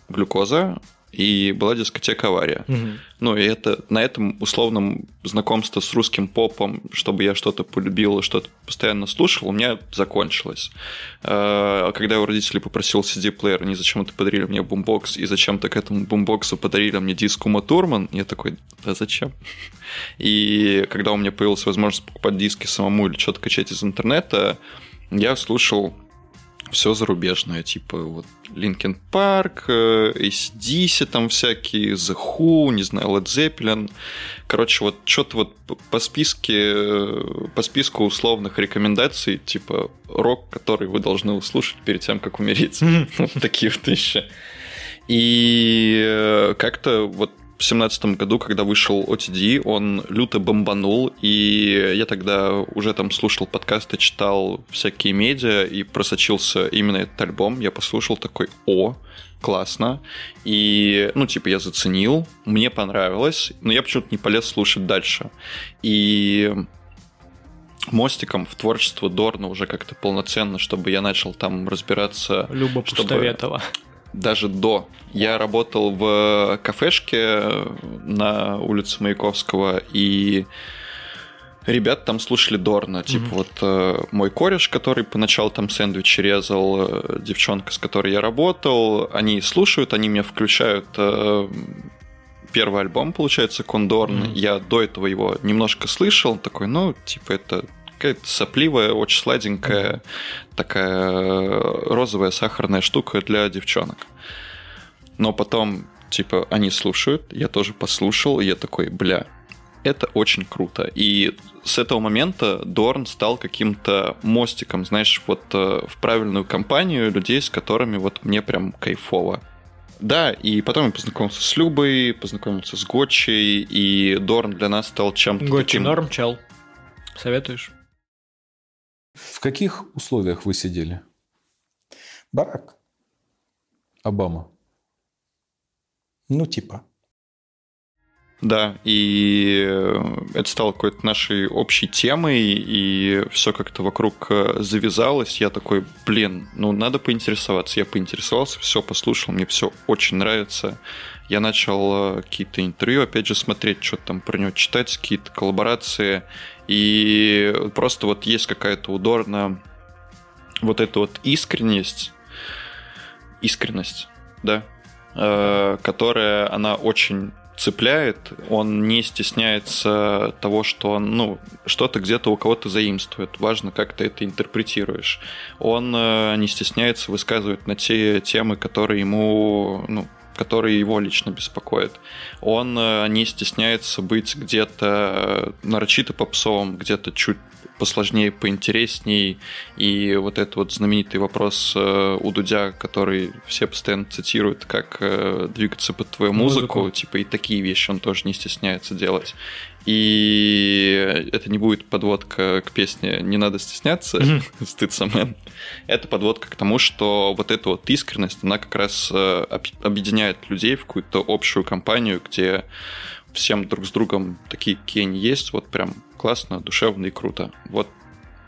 глюкоза и была дискотека «Авария». Угу. Ну, и это, на этом условном знакомство с русским попом, чтобы я что-то полюбил, что-то постоянно слушал, у меня закончилось. Когда у родителей попросил си ди-плеер, они зачем-то подарили мне бумбокс, и зачем-то к этому бумбоксу подарили мне диск Ума Турман, я такой, да зачем? И когда у меня появилась возможность покупать диски самому или что-то качать из интернета, я слушал... все зарубежное, типа вот Linkin Park, эйч ди си там всякие, The Who, не знаю, Led Zeppelin. Короче, вот что-то вот по списке, по списку условных рекомендаций, типа рок, который вы должны услышать перед тем, как умереть. Вот такие вот вещи. И как-то вот в семнадцатом году, когда вышел о ти ди, он люто бомбанул, и я тогда уже там слушал подкасты, читал всякие медиа, и просочился именно этот альбом. Я послушал такой, о, классно, и, ну, типа, я заценил, мне понравилось, но я почему-то не полез слушать дальше. И... мостиком в творчество Дорна уже как-то полноценно, чтобы я начал там разбираться... Люба Пустоветова. Чтобы... Даже до. Я работал в кафешке на улице Маяковского, и ребята там слушали Дорна. Mm-hmm. Типа вот э, мой кореш, который поначалу там сэндвичи резал, э, девчонка, с которой я работал, они слушают, они меня включают... Э, первый альбом, получается, Kondorn. Mm-hmm. Я до этого его немножко слышал, такой, ну, типа это... какая-то сопливая, очень сладенькая, такая розовая сахарная штука для девчонок. Но потом, типа, они слушают, я тоже послушал, и я такой, бля, это очень круто. И с этого момента Дорн стал каким-то мостиком, знаешь, вот в правильную компанию людей, с которыми вот мне прям кайфово. Да, и потом я познакомился с Любой, познакомился с Гочей, и Дорн для нас стал чем-то... Гочи таким... норм, чел. Советуешь? В каких условиях вы сидели? Барак. Обама. Ну, типа. Да, и это стало какой-то нашей общей темой, и все как-то вокруг завязалось. Я такой, блин, ну надо поинтересоваться. Я поинтересовался, все послушал, мне все очень нравится. Я начал какие-то интервью, опять же, смотреть, что-то там про него читать, какие-то коллаборации. И просто вот есть какая-то у Дорна вот эта вот искренность, искренность, да, э, которая, она очень цепляет, он не стесняется того, что он, ну, что-то где-то у кого-то заимствует, важно, как ты это интерпретируешь. Он э, не стесняется высказывать на те темы, которые ему, ну, которые его лично беспокоят. Он не стесняется быть где-то нарочито попсовым, где-то чуть посложнее, поинтересней. И вот этот вот знаменитый вопрос у Дудя, который все постоянно цитируют, как двигаться под твою музыку, музыку. Типа и такие вещи он тоже не стесняется делать. И это не будет подводка к песне «Не надо стесняться», «Стыдца, мэн». Это подводка к тому, что вот эта вот искренность, она как раз объединяет людей в какую-то общую компанию, где всем друг с другом такие, какие они есть, вот прям классно, душевно и круто. Вот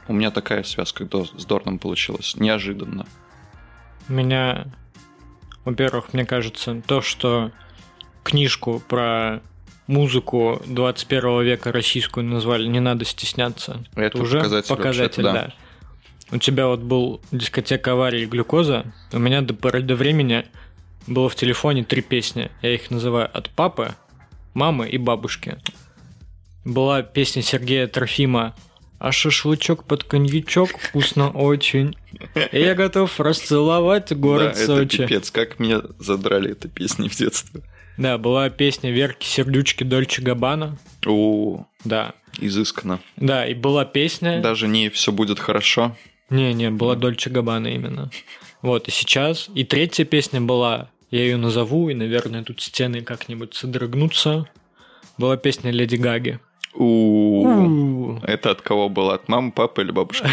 у меня такая связка с Дорном получилась, неожиданно. У меня, во-первых, мне кажется, то, что книжку про... музыку двадцать первого века российскую назвали «Не надо стесняться». Это, это уже показатель, показатель да. да. У тебя вот был дискотека «Авария» и «Глюкоза». У меня до поры до времени было в телефоне три песни. Я их называю «От папы», «Мамы» и «Бабушки». Была песня Сергея Трофима «А шашлычок под коньячок вкусно очень». И я готов расцеловать город да, Сочи. Да, это пипец, как меня задрали эта песня в детстве. Да, была песня Верки Сердючки Дольче Габбана. О, да. изысканно. Да, и была песня. Даже не «Все будет хорошо». Не, не, была Дольче Габбана именно. Вот, и сейчас. И третья песня была, я ее назову, и, наверное, тут стены как-нибудь содрогнутся. Была песня Леди Гаги. У-у-у. Это от кого было? От мамы, папы или бабушки?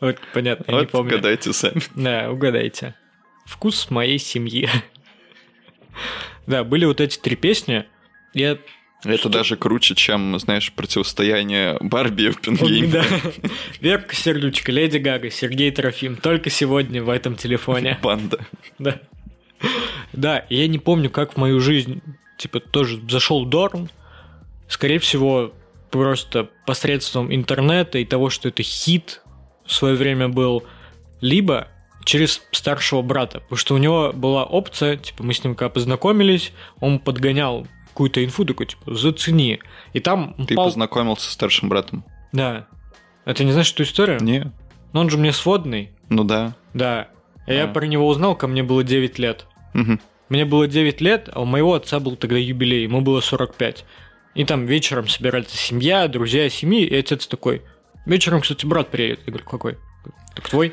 Вот, понятно, я не помню. Угадайте сами. Да, угадайте. «Вкус моей семьи». Да, были вот эти три песни. Я... Это что? Даже круче, чем, знаешь, противостояние Барби в Пингейме. Да. Верка Сердючка, Леди Гага, Сергей Трофим. Только сегодня в этом телефоне. Банда. Да. Да, я не помню, как в мою жизнь, типа, тоже зашел Дорн. Скорее всего, просто посредством интернета и того, что это хит в свое время был. Либо через старшего брата. Потому что у него была опция, типа, мы с ним когда познакомились, он подгонял какую-то инфу, такой, типа, зацени. И там... Ты пал... познакомился с старшим братом. Да. Это не знаешь эту историю? Не. Но он же мне сводный. Ну да. Да. А. Я про него узнал, ко мне было девять лет. Угу. Мне было девять лет, а у моего отца был тогда юбилей, ему было сорок пять. И там вечером собирается семья, друзья семьи, и отец такой, вечером, кстати, брат приедет. Я говорю, какой? Так твой?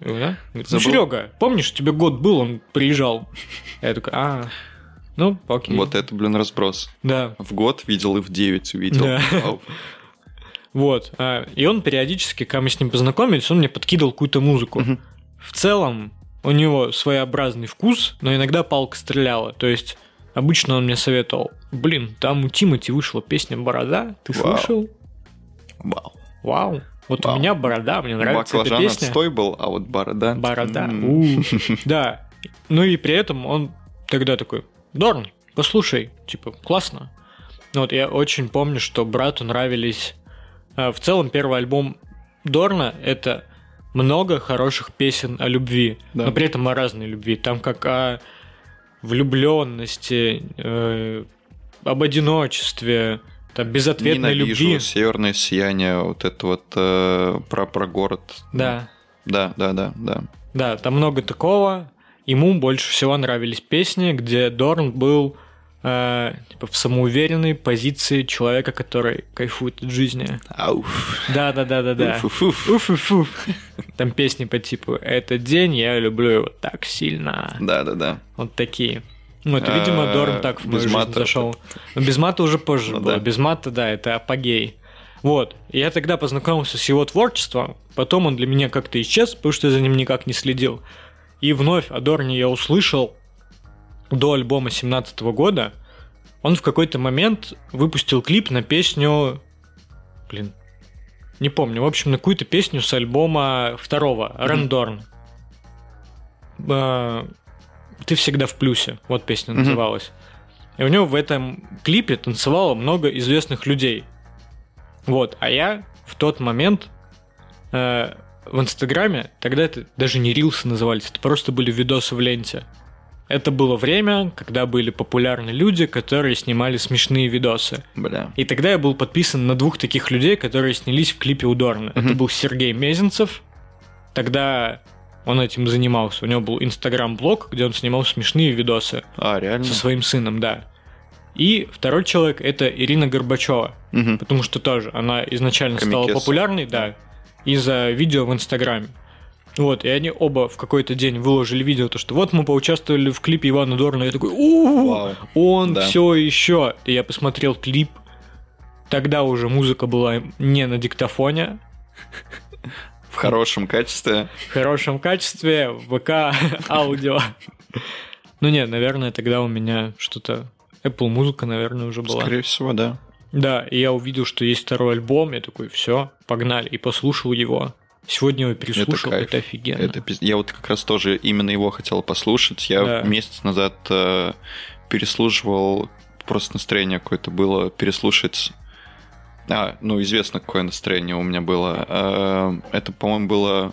Да? Ну, Серега, помнишь, тебе год был, он приезжал. Я такой, а... Ну, окей. Вот это, блин, разброс. Да. В год видел и в девять увидел. Да. Вот. И он периодически, когда мы с ним познакомились, он мне подкидывал какую-то музыку. Угу. В целом, у него своеобразный вкус, но иногда палка стреляла. То есть, обычно он мне советовал. Блин, там у Тимати вышла песня «Борода». Ты Вау. Слышал? Вау. Вау. Вот Вау. У меня «Борода», мне нравится Баклажан эта песня. Баклажан отстой был, а вот «Борода». «Борода». Да. Ну и при этом он тогда такой... Дорн, послушай, типа, классно. Вот я очень помню, что брату нравились... В целом, первый альбом Дорна — это много хороших песен о любви, да. Но при этом о разной любви. Там как о влюбленности, э, об одиночестве, там, безответной Ненавижу, любви. «Северное сияние», вот это вот э, про, про город. Да. Да, да, да, да. Да, там много такого... Ему больше всего нравились песни, где Дорн был э, типа, в самоуверенной позиции человека, который кайфует от жизни. Ауф. Да-да-да-да-да. Уф-уф. Уф-уф. Там песни по типу «Этот день я люблю его так сильно». Да-да-да. Вот такие. Ну, это, видимо, Дорн так в мою жизнь зашел. Но без мата уже позже было. Без мата, да, это апогей. Вот. Я тогда познакомился с его творчеством, потом он для меня как-то исчез, потому что я за ним никак не следил. И вновь о Дорне я услышал до альбома семнадцатого года. Он в какой-то момент выпустил клип на песню... Блин, не помню. В общем, на какую-то песню с альбома второго, «Рен Дорн». «Ты всегда в плюсе». Вот песня называлась. И у него в этом клипе танцевало много известных людей. Вот. А я в тот момент... В Инстаграме, тогда это даже не рилсы назывались, это просто были видосы в ленте. Это было время, когда были популярны люди, которые снимали смешные видосы. Бля. И тогда я был подписан на двух таких людей, которые снялись в клипе у Дорна. Uh-huh. Это был Сергей Мезенцев. Тогда он этим занимался. У него был Инстаграм-блог, где он снимал смешные видосы. А, реально? Со своим сыном, да. И второй человек — это Ирина Горбачева. Uh-huh. Потому что тоже она изначально Комикеса. Стала популярной, да. Из-за видео в Инстаграме. Вот, и они оба в какой-то день выложили видео, то, что вот мы поучаствовали в клипе Ивана Дорна. Я такой, у он да. все еще. И я посмотрел клип. Тогда уже музыка была не на диктофоне. В хорошем качестве. В хорошем качестве, в ВК, аудио. Ну нет, наверное, тогда у меня что-то... Apple музыка, наверное, уже была. Скорее всего, да. Да, и я увидел, что есть второй альбом, я такой, все, погнали, и послушал его. Сегодня его переслушал, это, это офигенно. Это, я вот как раз тоже именно его хотел послушать. Я да. месяц назад э, переслушивал, просто настроение какое-то было переслушать... А, ну, известно, какое настроение у меня было. Э, это, по-моему, было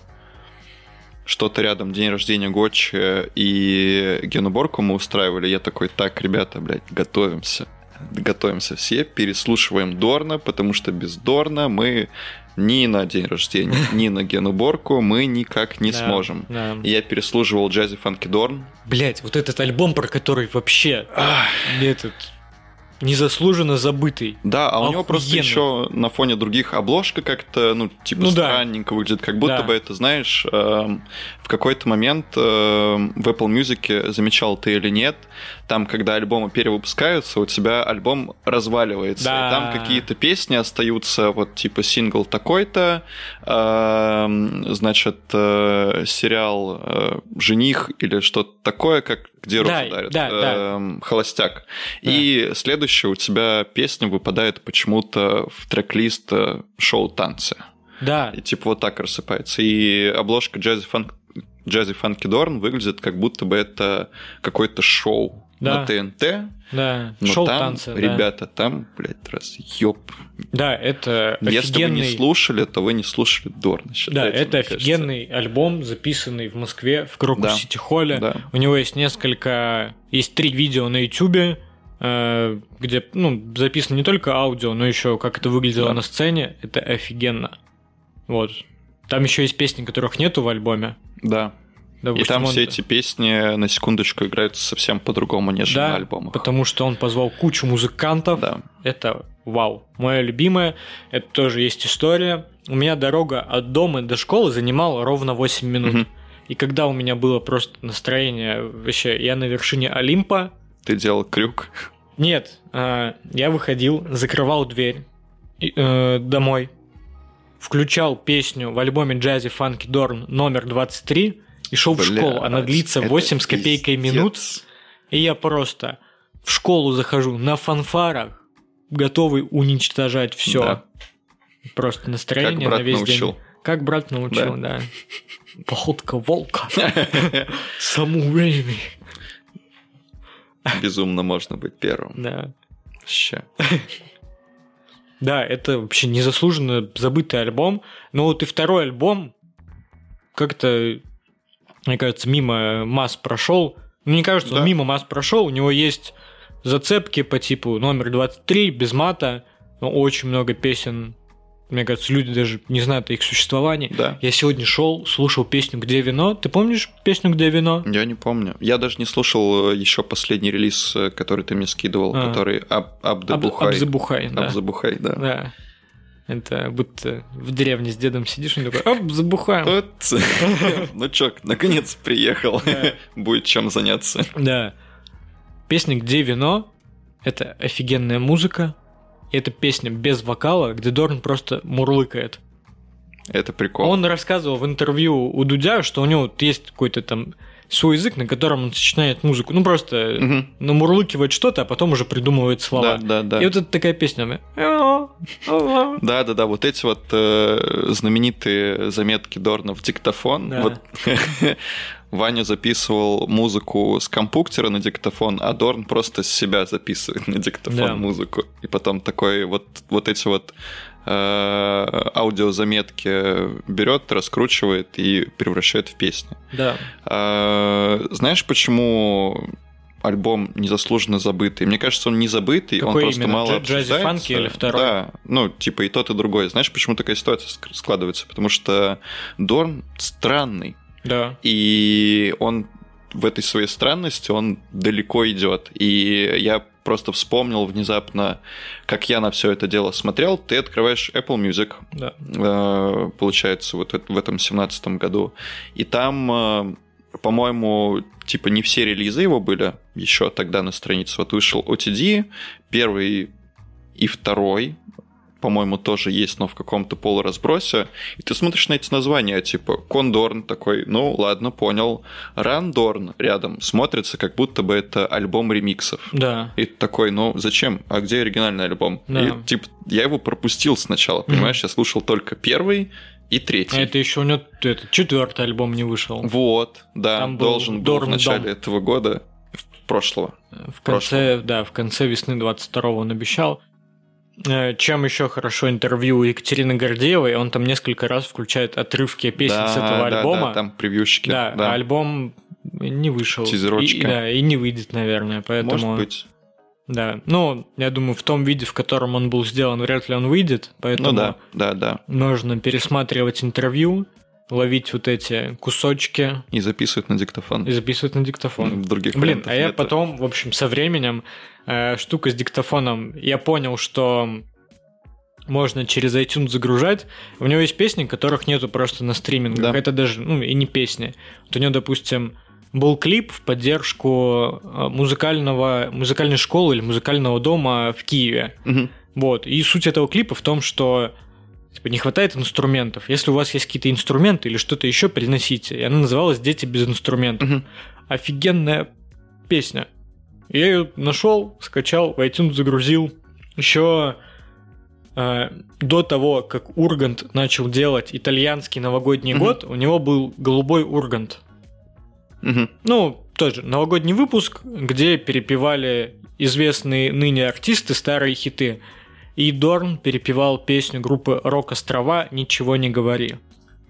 что-то рядом, день рождения Гочи и генуборку мы устраивали. Я такой, так, ребята, блядь, готовимся. Готовимся все, переслушиваем Дорна, потому что без Дорна мы ни на день рождения, ни на генуборку мы никак не да, сможем. Да. Я переслушивал Jazzy Funky Dorn. Блять, вот этот альбом, про который вообще этот незаслуженно забытый. Да, а у него просто еще на фоне других обложка как-то, ну, типа, ну, странненько да. выглядит. Как будто да. бы это, знаешь, э, в какой-то момент э, в Apple Music, замечал ты или нет, там, когда альбомы перевыпускаются, у тебя альбом разваливается. Да. И там какие-то песни остаются, вот, типа, сингл такой-то, э, значит, э, сериал э, «Жених» или что-то такое, как «Где розы да, дарят», да, э, да. «Холостяк». Да. И следующий у тебя песня выпадает почему-то в трек-лист шоу «Танцы». Да. И типа вот так рассыпается. И обложка Jazzy Funky, Jazzy Funky Dorn выглядит, как будто бы это какое-то шоу да. на ТНТ. Да, но шоу там, танцы, ребята, да. там, блядь, разъеб. Да, это офигенный... Если вы не слушали, то вы не слушали Дорна. Да, это офигенный кажется. альбом, записанный в Москве, в Крокус да. Сити-холле. Да. У него есть несколько... Есть три видео на Ютубе, где, ну, записано не только аудио, но еще как это выглядело да. на сцене. Это офигенно. Вот. Там еще есть песни, которых нету в альбоме. Да. Допустим, и там он... все эти песни, на секундочку, играются совсем по-другому, нежели да, на альбомах. Потому что он позвал кучу музыкантов. Да. Это вау. Моя любимая. Это тоже есть история. У меня дорога от дома до школы занимала ровно восемь минут. Угу. И когда у меня было просто настроение, вообще, я на вершине Олимпа. Ты делал крюк? Нет, я выходил, закрывал дверь домой, включал песню в альбоме Jazzy Funky Dorn номер двадцать три и шел в школу. Она длится восемь с копейкой минут. И я просто в школу захожу на фанфарах, готовый уничтожать все. Да. Просто настроение на весь научил. день. Как брат научил, да. да. Походка волка. Самоуверенный. Безумно можно быть первым. Да. Ща. Да, это вообще незаслуженно забытый альбом. Но вот и второй альбом как-то, мне кажется, мимо масс прошел. Ну, мне кажется, да. он мимо масс прошел. У него есть зацепки по типу номер двадцать три, без мата. Но очень много песен. Мне кажется, люди даже не знают о их существовании. Да. Я сегодня шел, слушал песню «Где вино». Ты помнишь песню «Где вино»? Я не помню. Я даже не слушал еще последний релиз, который ты мне скидывал, а. который «Абдебухай». «Абдебухай», да. «Абдебухай», да. да. Это будто в деревне с дедом сидишь и такой «Оп, забухаем». Ну чё, наконец приехал. Будет чем заняться. Да. Песня «Где вино» — это офигенная музыка. Это песня без вокала, где Дорн просто мурлыкает. Это прикол. Он рассказывал в интервью у Дудя, что у него вот есть какой-то там свой язык, на котором он сочиняет музыку. Ну, просто угу. намурлыкивает что-то, а потом уже придумывает слова. Да, да, да. И вот это такая песня. Да-да-да, вот эти вот знаменитые заметки Дорна в диктофон. Ваня записывал музыку с компьютера на диктофон, а Дорн просто с себя записывает на диктофон да. музыку. И потом такой вот, вот эти вот э, аудиозаметки берет, раскручивает и превращает в песню. Да. Э, знаешь, почему альбом незаслуженно забытый? Мне кажется, он не забытый, какой он просто именно? мало обсуждается. Джази Фанки или второй? Да, ну, типа и тот, и другой. Знаешь, почему такая ситуация складывается? Потому что Дорн странный. Да. И он в этой своей странности, он далеко идет. И я просто вспомнил внезапно, как я на все это дело смотрел. Ты открываешь Apple Music, да. получается, вот в этом семнадцатом году. И там, по-моему, типа не все релизы его были еще тогда на странице. Вот вышел о ти ди, первый и второй, по-моему, тоже есть, но в каком-то полуразбросе. И ты смотришь на эти названия, типа Кондорн такой, ну ладно, понял. Рандорн рядом смотрится, как будто бы это альбом ремиксов. Да. И ты такой, ну зачем? А где оригинальный альбом? Да. И типа я его пропустил сначала, понимаешь? Mm-hmm. Я слушал только первый и третий. А это еще у него это, четвертый альбом не вышел. Вот, да. Там должен был, был в начале этого года, прошлого. В конце, прошлого. Да, в конце весны двадцать второго он обещал. Чем еще хорошо интервью Екатерины Гордеевой, он там несколько раз включает отрывки песен да, с этого да, альбома. Да, там превьюшки. Да, да. А альбом не вышел. Тизерочка. И, да, и не выйдет, наверное, поэтому... Может быть. Да, ну, я думаю, в том виде, в котором он был сделан, вряд ли он выйдет, поэтому... Ну да, да, да. Нужно пересматривать интервью, ловить вот эти кусочки. И записывать на диктофон. И записывать на диктофон. В других Блин, а я это... потом, в общем, со временем э, штука с диктофоном, я понял, что можно через iTunes загружать. У него есть песни, которых нету просто на стримингах. Да. Это даже, ну, и не песни. Вот у него, допустим, был клип в поддержку музыкального, музыкальной школы или музыкального дома в Киеве. Угу. Вот. И суть этого клипа в том, что типа, не хватает инструментов. Если у вас есть какие-то инструменты или что-то еще, приносите. И она называлась «Дети без инструментов». Угу. Офигенная песня. Я ее нашел, скачал, в iTunes загрузил. Еще э, до того, как Ургант начал делать итальянский новогодний угу. год, у него был «Голубой Ургант». Угу. Ну, тоже новогодний выпуск, где перепевали известные ныне артисты старые хиты. И Дорн перепевал песню группы «Рок-острова» «Ничего не говори».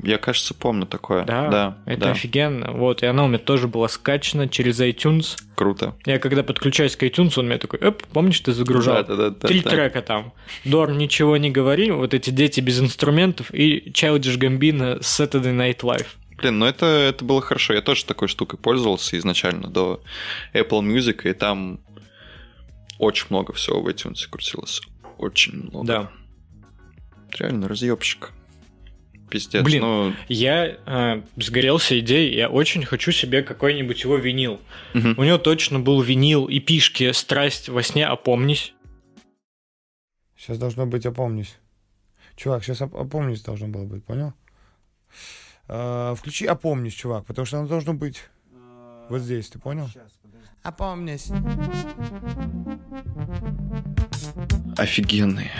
Я, кажется, помню такое. Да, да это да. офигенно. Вот, и она у меня тоже была скачана через iTunes. Круто. Я когда подключаюсь к iTunes, он меня такой, эп, помнишь, ты загружал? Да, да, да, Три да, трека да. там. Дорн «Ничего не говори», вот эти «Дети без инструментов» и Childish Gambino «Saturday Night Live». Блин, ну это, это было хорошо. Я тоже такой штукой пользовался изначально до Apple Music, и там очень много всего в iTunes крутилось. Очень много. Да. Реально, разъёбщик. Пиздец. Блин, но... я э, сгорелся идеей, я очень хочу себе какой-нибудь его винил. Угу. У него точно был винил и пишки «Страсть во сне, опомнись». Сейчас должно быть «Опомнись». Чувак, сейчас «Опомнись» должно было быть, понял? Э, включи «Опомнись», чувак, потому что оно должно быть вот здесь, ты понял? «Опомнись». Офигенные.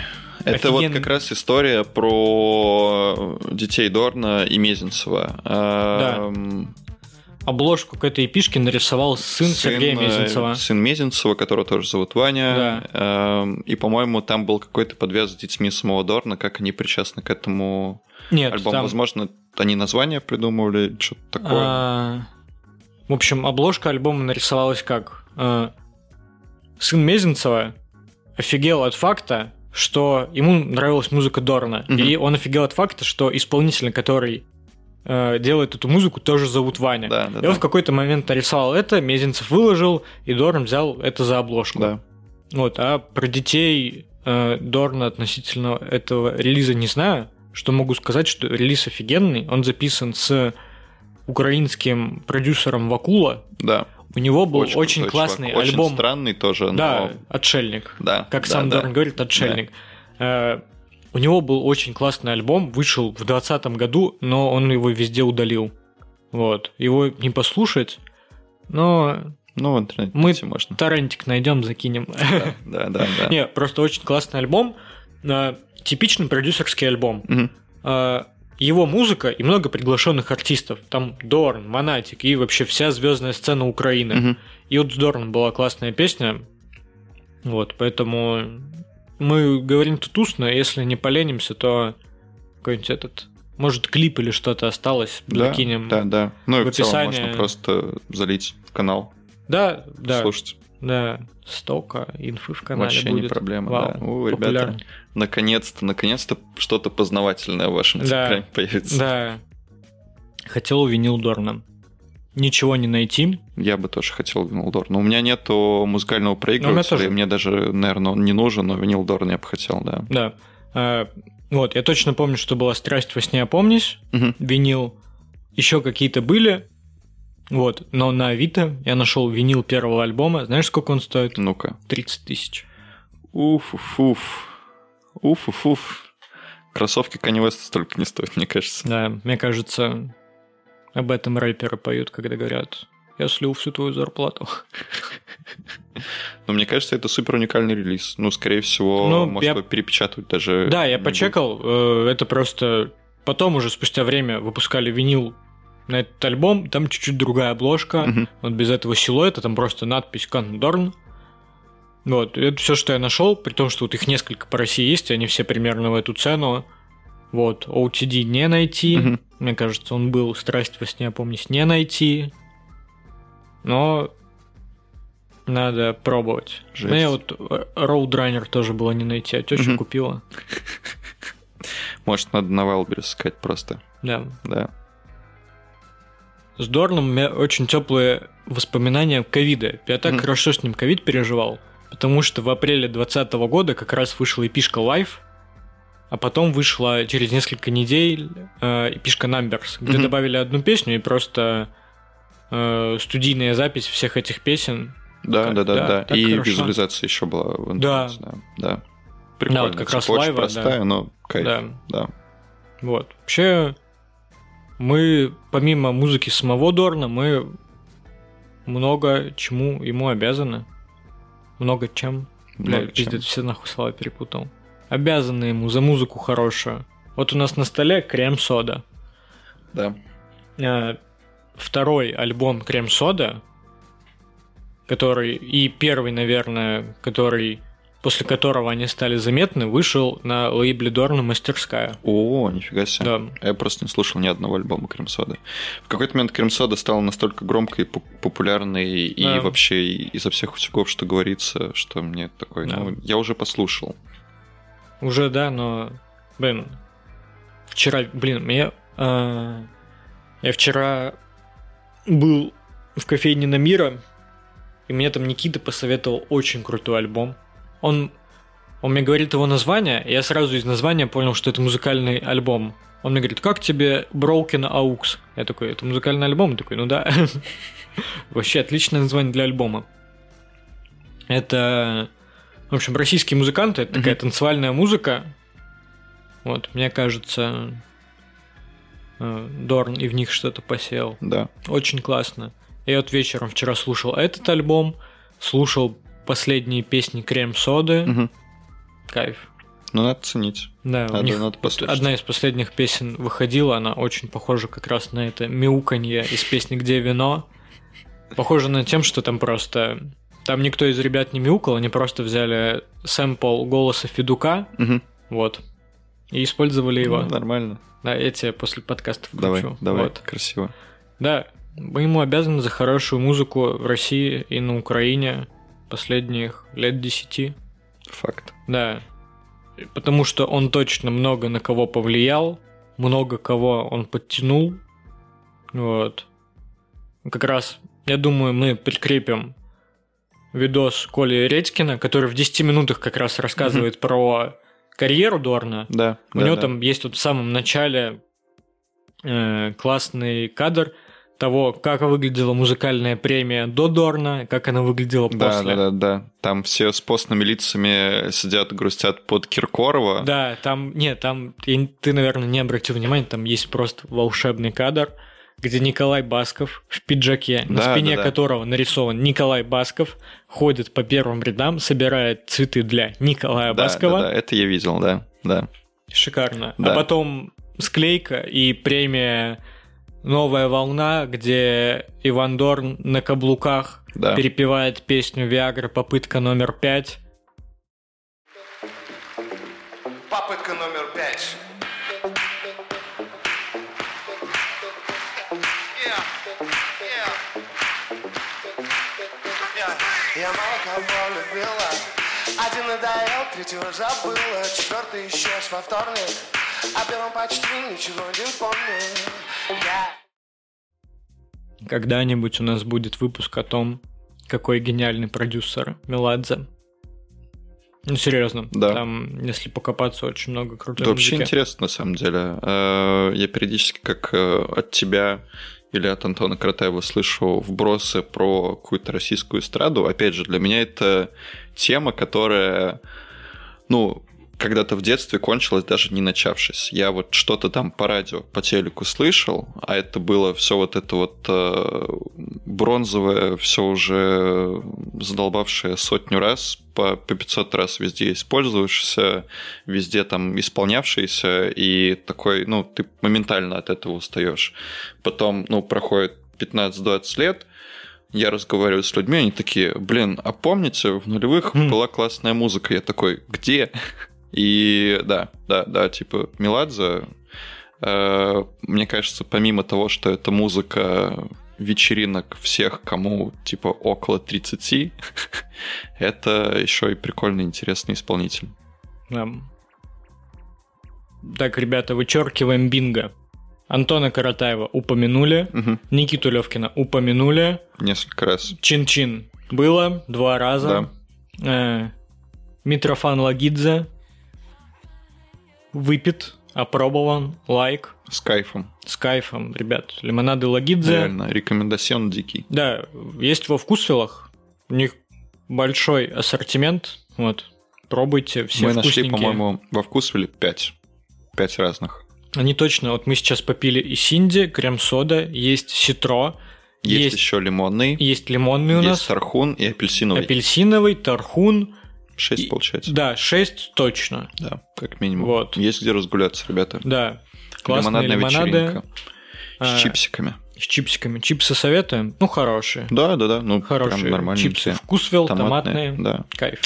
Это Офигенный. Вот как раз история про детей Дорна и Мезенцева. Да. Обложку к этой эпишке нарисовал сын, сын Сергея Мезенцева. Сын Мезенцева, которого тоже зовут Ваня. Да. И, по-моему, там был какой-то подвяз с детьми самого Дорна, как они причастны к этому Нет, альбому. Там... Возможно, они название придумывали, что-то такое. А... В общем, обложка альбома нарисовалась как сын Мезенцева офигел от факта, что ему нравилась музыка Дорна. Uh-huh. И он офигел от факта, что исполнитель, который э, делает эту музыку, тоже зовут Ваня. Да, да, и он да. в какой-то момент нарисовал это, Мезенцев выложил, и Дорн взял это за обложку. Да. Вот, а про детей э, Дорна относительно этого релиза не знаю. Что могу сказать, что релиз офигенный. Он записан с украинским продюсером Вакула. Да. У него был очень, очень классный чувак. Альбом. Очень странный тоже, но... Да, «Отшельник». Да, как да, сам да. Дорн говорит, «Отшельник». Да. У него был очень классный альбом, вышел в двадцатом году, но он его везде удалил. Вот. Его не послушать, но... Ну, в интернете мы можно. Торрентик найдем, закинем. Да, да, да. да. Не, просто очень классный альбом. Типичный продюсерский альбом. Угу. Его музыка и много приглашенных артистов. Там Дорн, Монатик и вообще вся звездная сцена Украины. Uh-huh. И вот с Дорн была классная песня. Вот, поэтому мы говорим тут устно. Если не поленимся, то какой-нибудь этот... Может, клип или что-то осталось. Да, закинем да, да. Ну и в, в целом можно просто залить в канал. Да, да. Слушать. Да, столько инфы в канале Вообще будет. Не проблема, Вау, да. У, ребята, наконец-то, наконец-то что-то познавательное в вашем инстаграме да, появится. Да, хотел винил Дорна. Ничего не найти. Я бы тоже хотел винил Дорна. У меня нету музыкального проигрывателя, тоже... и мне даже, наверное, он не нужен, но винил Дорна я бы хотел, да. Да, а, вот, я точно помню, что была «Страсть во сне, опомнись», угу. винил, еще какие-то были... Вот, но на Авито я нашел винил первого альбома. Знаешь, сколько он стоит? Ну-ка. тридцать тысяч. Уф-уф-уф. Уф-уф-уф. Кроссовки Kanye West столько не стоят, мне кажется. Да, мне кажется, об этом рэперы поют, когда говорят, я слил всю твою зарплату. Но мне кажется, это супер уникальный релиз. Ну, скорее всего, ну, может я... перепечатывать даже... Да, я почекал. Это просто... Потом уже спустя время выпускали винил на этот альбом, там чуть-чуть другая обложка, uh-huh. вот без этого силуэта, там просто надпись «Кандорн». Вот, это все, что я нашел, при том, что вот их несколько по России есть, и они все примерно в эту цену. Вот, о ти ди не найти, uh-huh. мне кажется, он был, «Страсть во сне, опомнись» не найти, но надо пробовать. Жесть. Мне вот «Роудранер» тоже было не найти, а тёща uh-huh. купила. Может, надо на Wildberries искать просто. Да. Да. с Дорном у меня очень теплые воспоминания ковида. Я так mm-hmm. хорошо с ним ковид переживал, потому что в апреле двадцатого года как раз вышла эпишка Live, а потом вышла через несколько недель э, эпишка Numbers, где mm-hmm. добавили одну песню и просто э, студийная запись всех этих песен. Да, да, да, да, да. И хорошо. Визуализация еще была в интернете. Да, да. Прикольно. Да, вот как раз лайва, простая, да. но кайф. Да. да. Вот. Вообще, мы, помимо музыки самого Дорна, мы много чему ему обязаны. Много чем. Много Бля, чем. Пиздец, все нахуй слова перепутал. Обязаны ему за музыку хорошую. Вот у нас на столе Cream Soda. Да. Второй альбом Cream Soda, который и первый, наверное, который... после которого они стали заметны, вышел на лейбле Дорна «Мастерская». О, нифига себе. Да. Я просто не слушал ни одного альбома Cream Soda. В какой-то момент Cream Soda стала настолько громкой, популярной да. и вообще изо всех утюгов, что говорится, что мне такой... Да. Ну, я уже послушал. Уже, да, но... Блин, вчера... Блин, я... Э, я вчера был в кофейне «Намира», и мне там Никита посоветовал очень крутой альбом. Он, он мне говорит его название, и я сразу из названия понял, что это музыкальный альбом. Он мне говорит, как тебе Broken Aux? Я такой, это музыкальный альбом? Я такой, ну да. Вообще отличное название для альбома. Это, в общем, российские музыканты, это такая танцевальная музыка. Вот, мне кажется, Дорн и в них что-то посеял. Да. Очень классно. Я вот вечером вчера слушал этот альбом, слушал... последние песни Cream Soda. Угу. Кайф. Ну, надо ценить. Да, надо, у них надо послушать. Одна из последних песен выходила, она очень похожа как раз на это мяуканье из песни «Где вино?». Похоже на тем, что там просто... Там никто из ребят не мяукал, они просто взяли сэмпл голоса Федука, угу. вот, и использовали его. Ну, нормально. Да, я тебе после подкаста включу. Давай, давай, вот. Красиво. Да, мы ему обязаны за хорошую музыку в России и на Украине последних лет десяти. Факт. Да. Потому что он точно много на кого повлиял, много кого он подтянул. Вот. Как раз, я думаю, мы прикрепим видос Коли Редькина, который в десяти минутах как раз рассказывает про карьеру Дорна. Да. У него там есть вот в самом начале классный кадр того, как выглядела музыкальная премия до Дорна, как она выглядела да, после. Да, да, да. Там все с постными лицами сидят, грустят под Киркорова. Да, там, нет, там, ты, наверное, не обратил внимания, там есть просто волшебный кадр, где Николай Басков в пиджаке, да, на спине да, да. которого нарисован Николай Басков, ходит по первым рядам, собирает цветы для Николая да, Баскова. Да, да, это я видел, да. да. Шикарно. Да. А потом склейка и премия... «Новая волна», где Иван Дорн на каблуках да. перепевает песню «Виагра. Попытка номер пять». Попытка номер пять. Я мало кого любила. Один надоел, третьего забыла. Четвертый исчез во вторник. О первом почти ничего не помню. Когда-нибудь у нас будет выпуск о том, какой гениальный продюсер Меладзе. Ну, серьезно, да. Там, если покопаться, очень много крутых музыки. Да вообще интересно, на самом деле. Я периодически как от тебя или от Антона Кратаева слышу вбросы про какую-то российскую эстраду. Опять же, для меня это тема, которая, ну... когда-то в детстве кончилось, даже не начавшись. Я вот что-то там по радио, по телеку слышал, а это было все вот это вот э, бронзовое, все уже задолбавшее сотню раз, по, по пятьсот раз везде использовавшееся, везде там исполнявшееся, и такой, ну, ты моментально от этого устаешь. Потом, ну, проходит пятнадцать-двадцать лет, я разговариваю с людьми, они такие, блин, а помните, в нулевых mm. была классная музыка? Я такой, где? И да, да, да, типа Меладзе, э, мне кажется, помимо того, что это музыка вечеринок всех, кому типа около тридцати, это еще и прикольный, интересный исполнитель. Да. Так, ребята, вычеркиваем бинго. Антона Каратаева упомянули, угу. Никиту Левкина упомянули. Несколько раз. Чин-чин было два раза. Да. Э, Митрофан Лагидзе выпит, опробован, лайк. С кайфом. С кайфом, ребят. Лимонады Лагидзе. Реально, рекомендацион дикий. Да, есть во Вкусвиллах, у них большой ассортимент, вот, пробуйте, все мы вкусненькие. Мы нашли, по-моему, во Вкусвилле пять, пять разных. Они точно, вот мы сейчас попили и Синди, крем-сода, есть Ситро. Есть, есть еще лимонный. Есть лимонный у есть нас. Есть тархун и апельсиновый. Апельсиновый, тархун. Шесть и, получается. Да, шесть точно. Да, как минимум. Вот. Есть где разгуляться, ребята. Да. Классная лимонадная вечеринка. А, с чипсиками. С чипсиками. Чипсы советуем? Ну, хорошие. Да, да, да. Ну, хорошие. Прям нормальные. Чипсы Вкусвилл, томатные. томатные. Да. Кайф.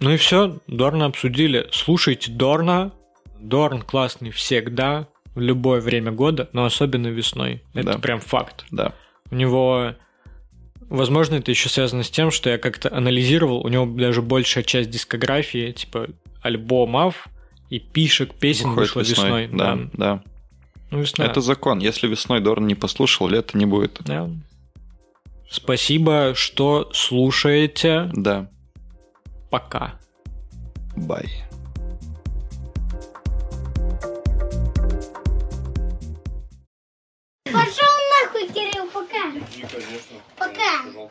Ну и все, Дорна обсудили. Слушайте Дорна. Дорн классный всегда, в любое время года, но особенно весной. Это да. прям факт. Да. У него, возможно, это еще связано с тем, что я как-то анализировал, у него даже большая часть дискографии, типа альбомов и пишек, песен выходит вышла весной. весной. Да, да. да. Ну, весна. Это закон. Если весной Дорн не послушал, лета не будет. Да. Спасибо, что слушаете. Да. Пока. Бай. Пошел нахуй, Кирилл, пока. Пока.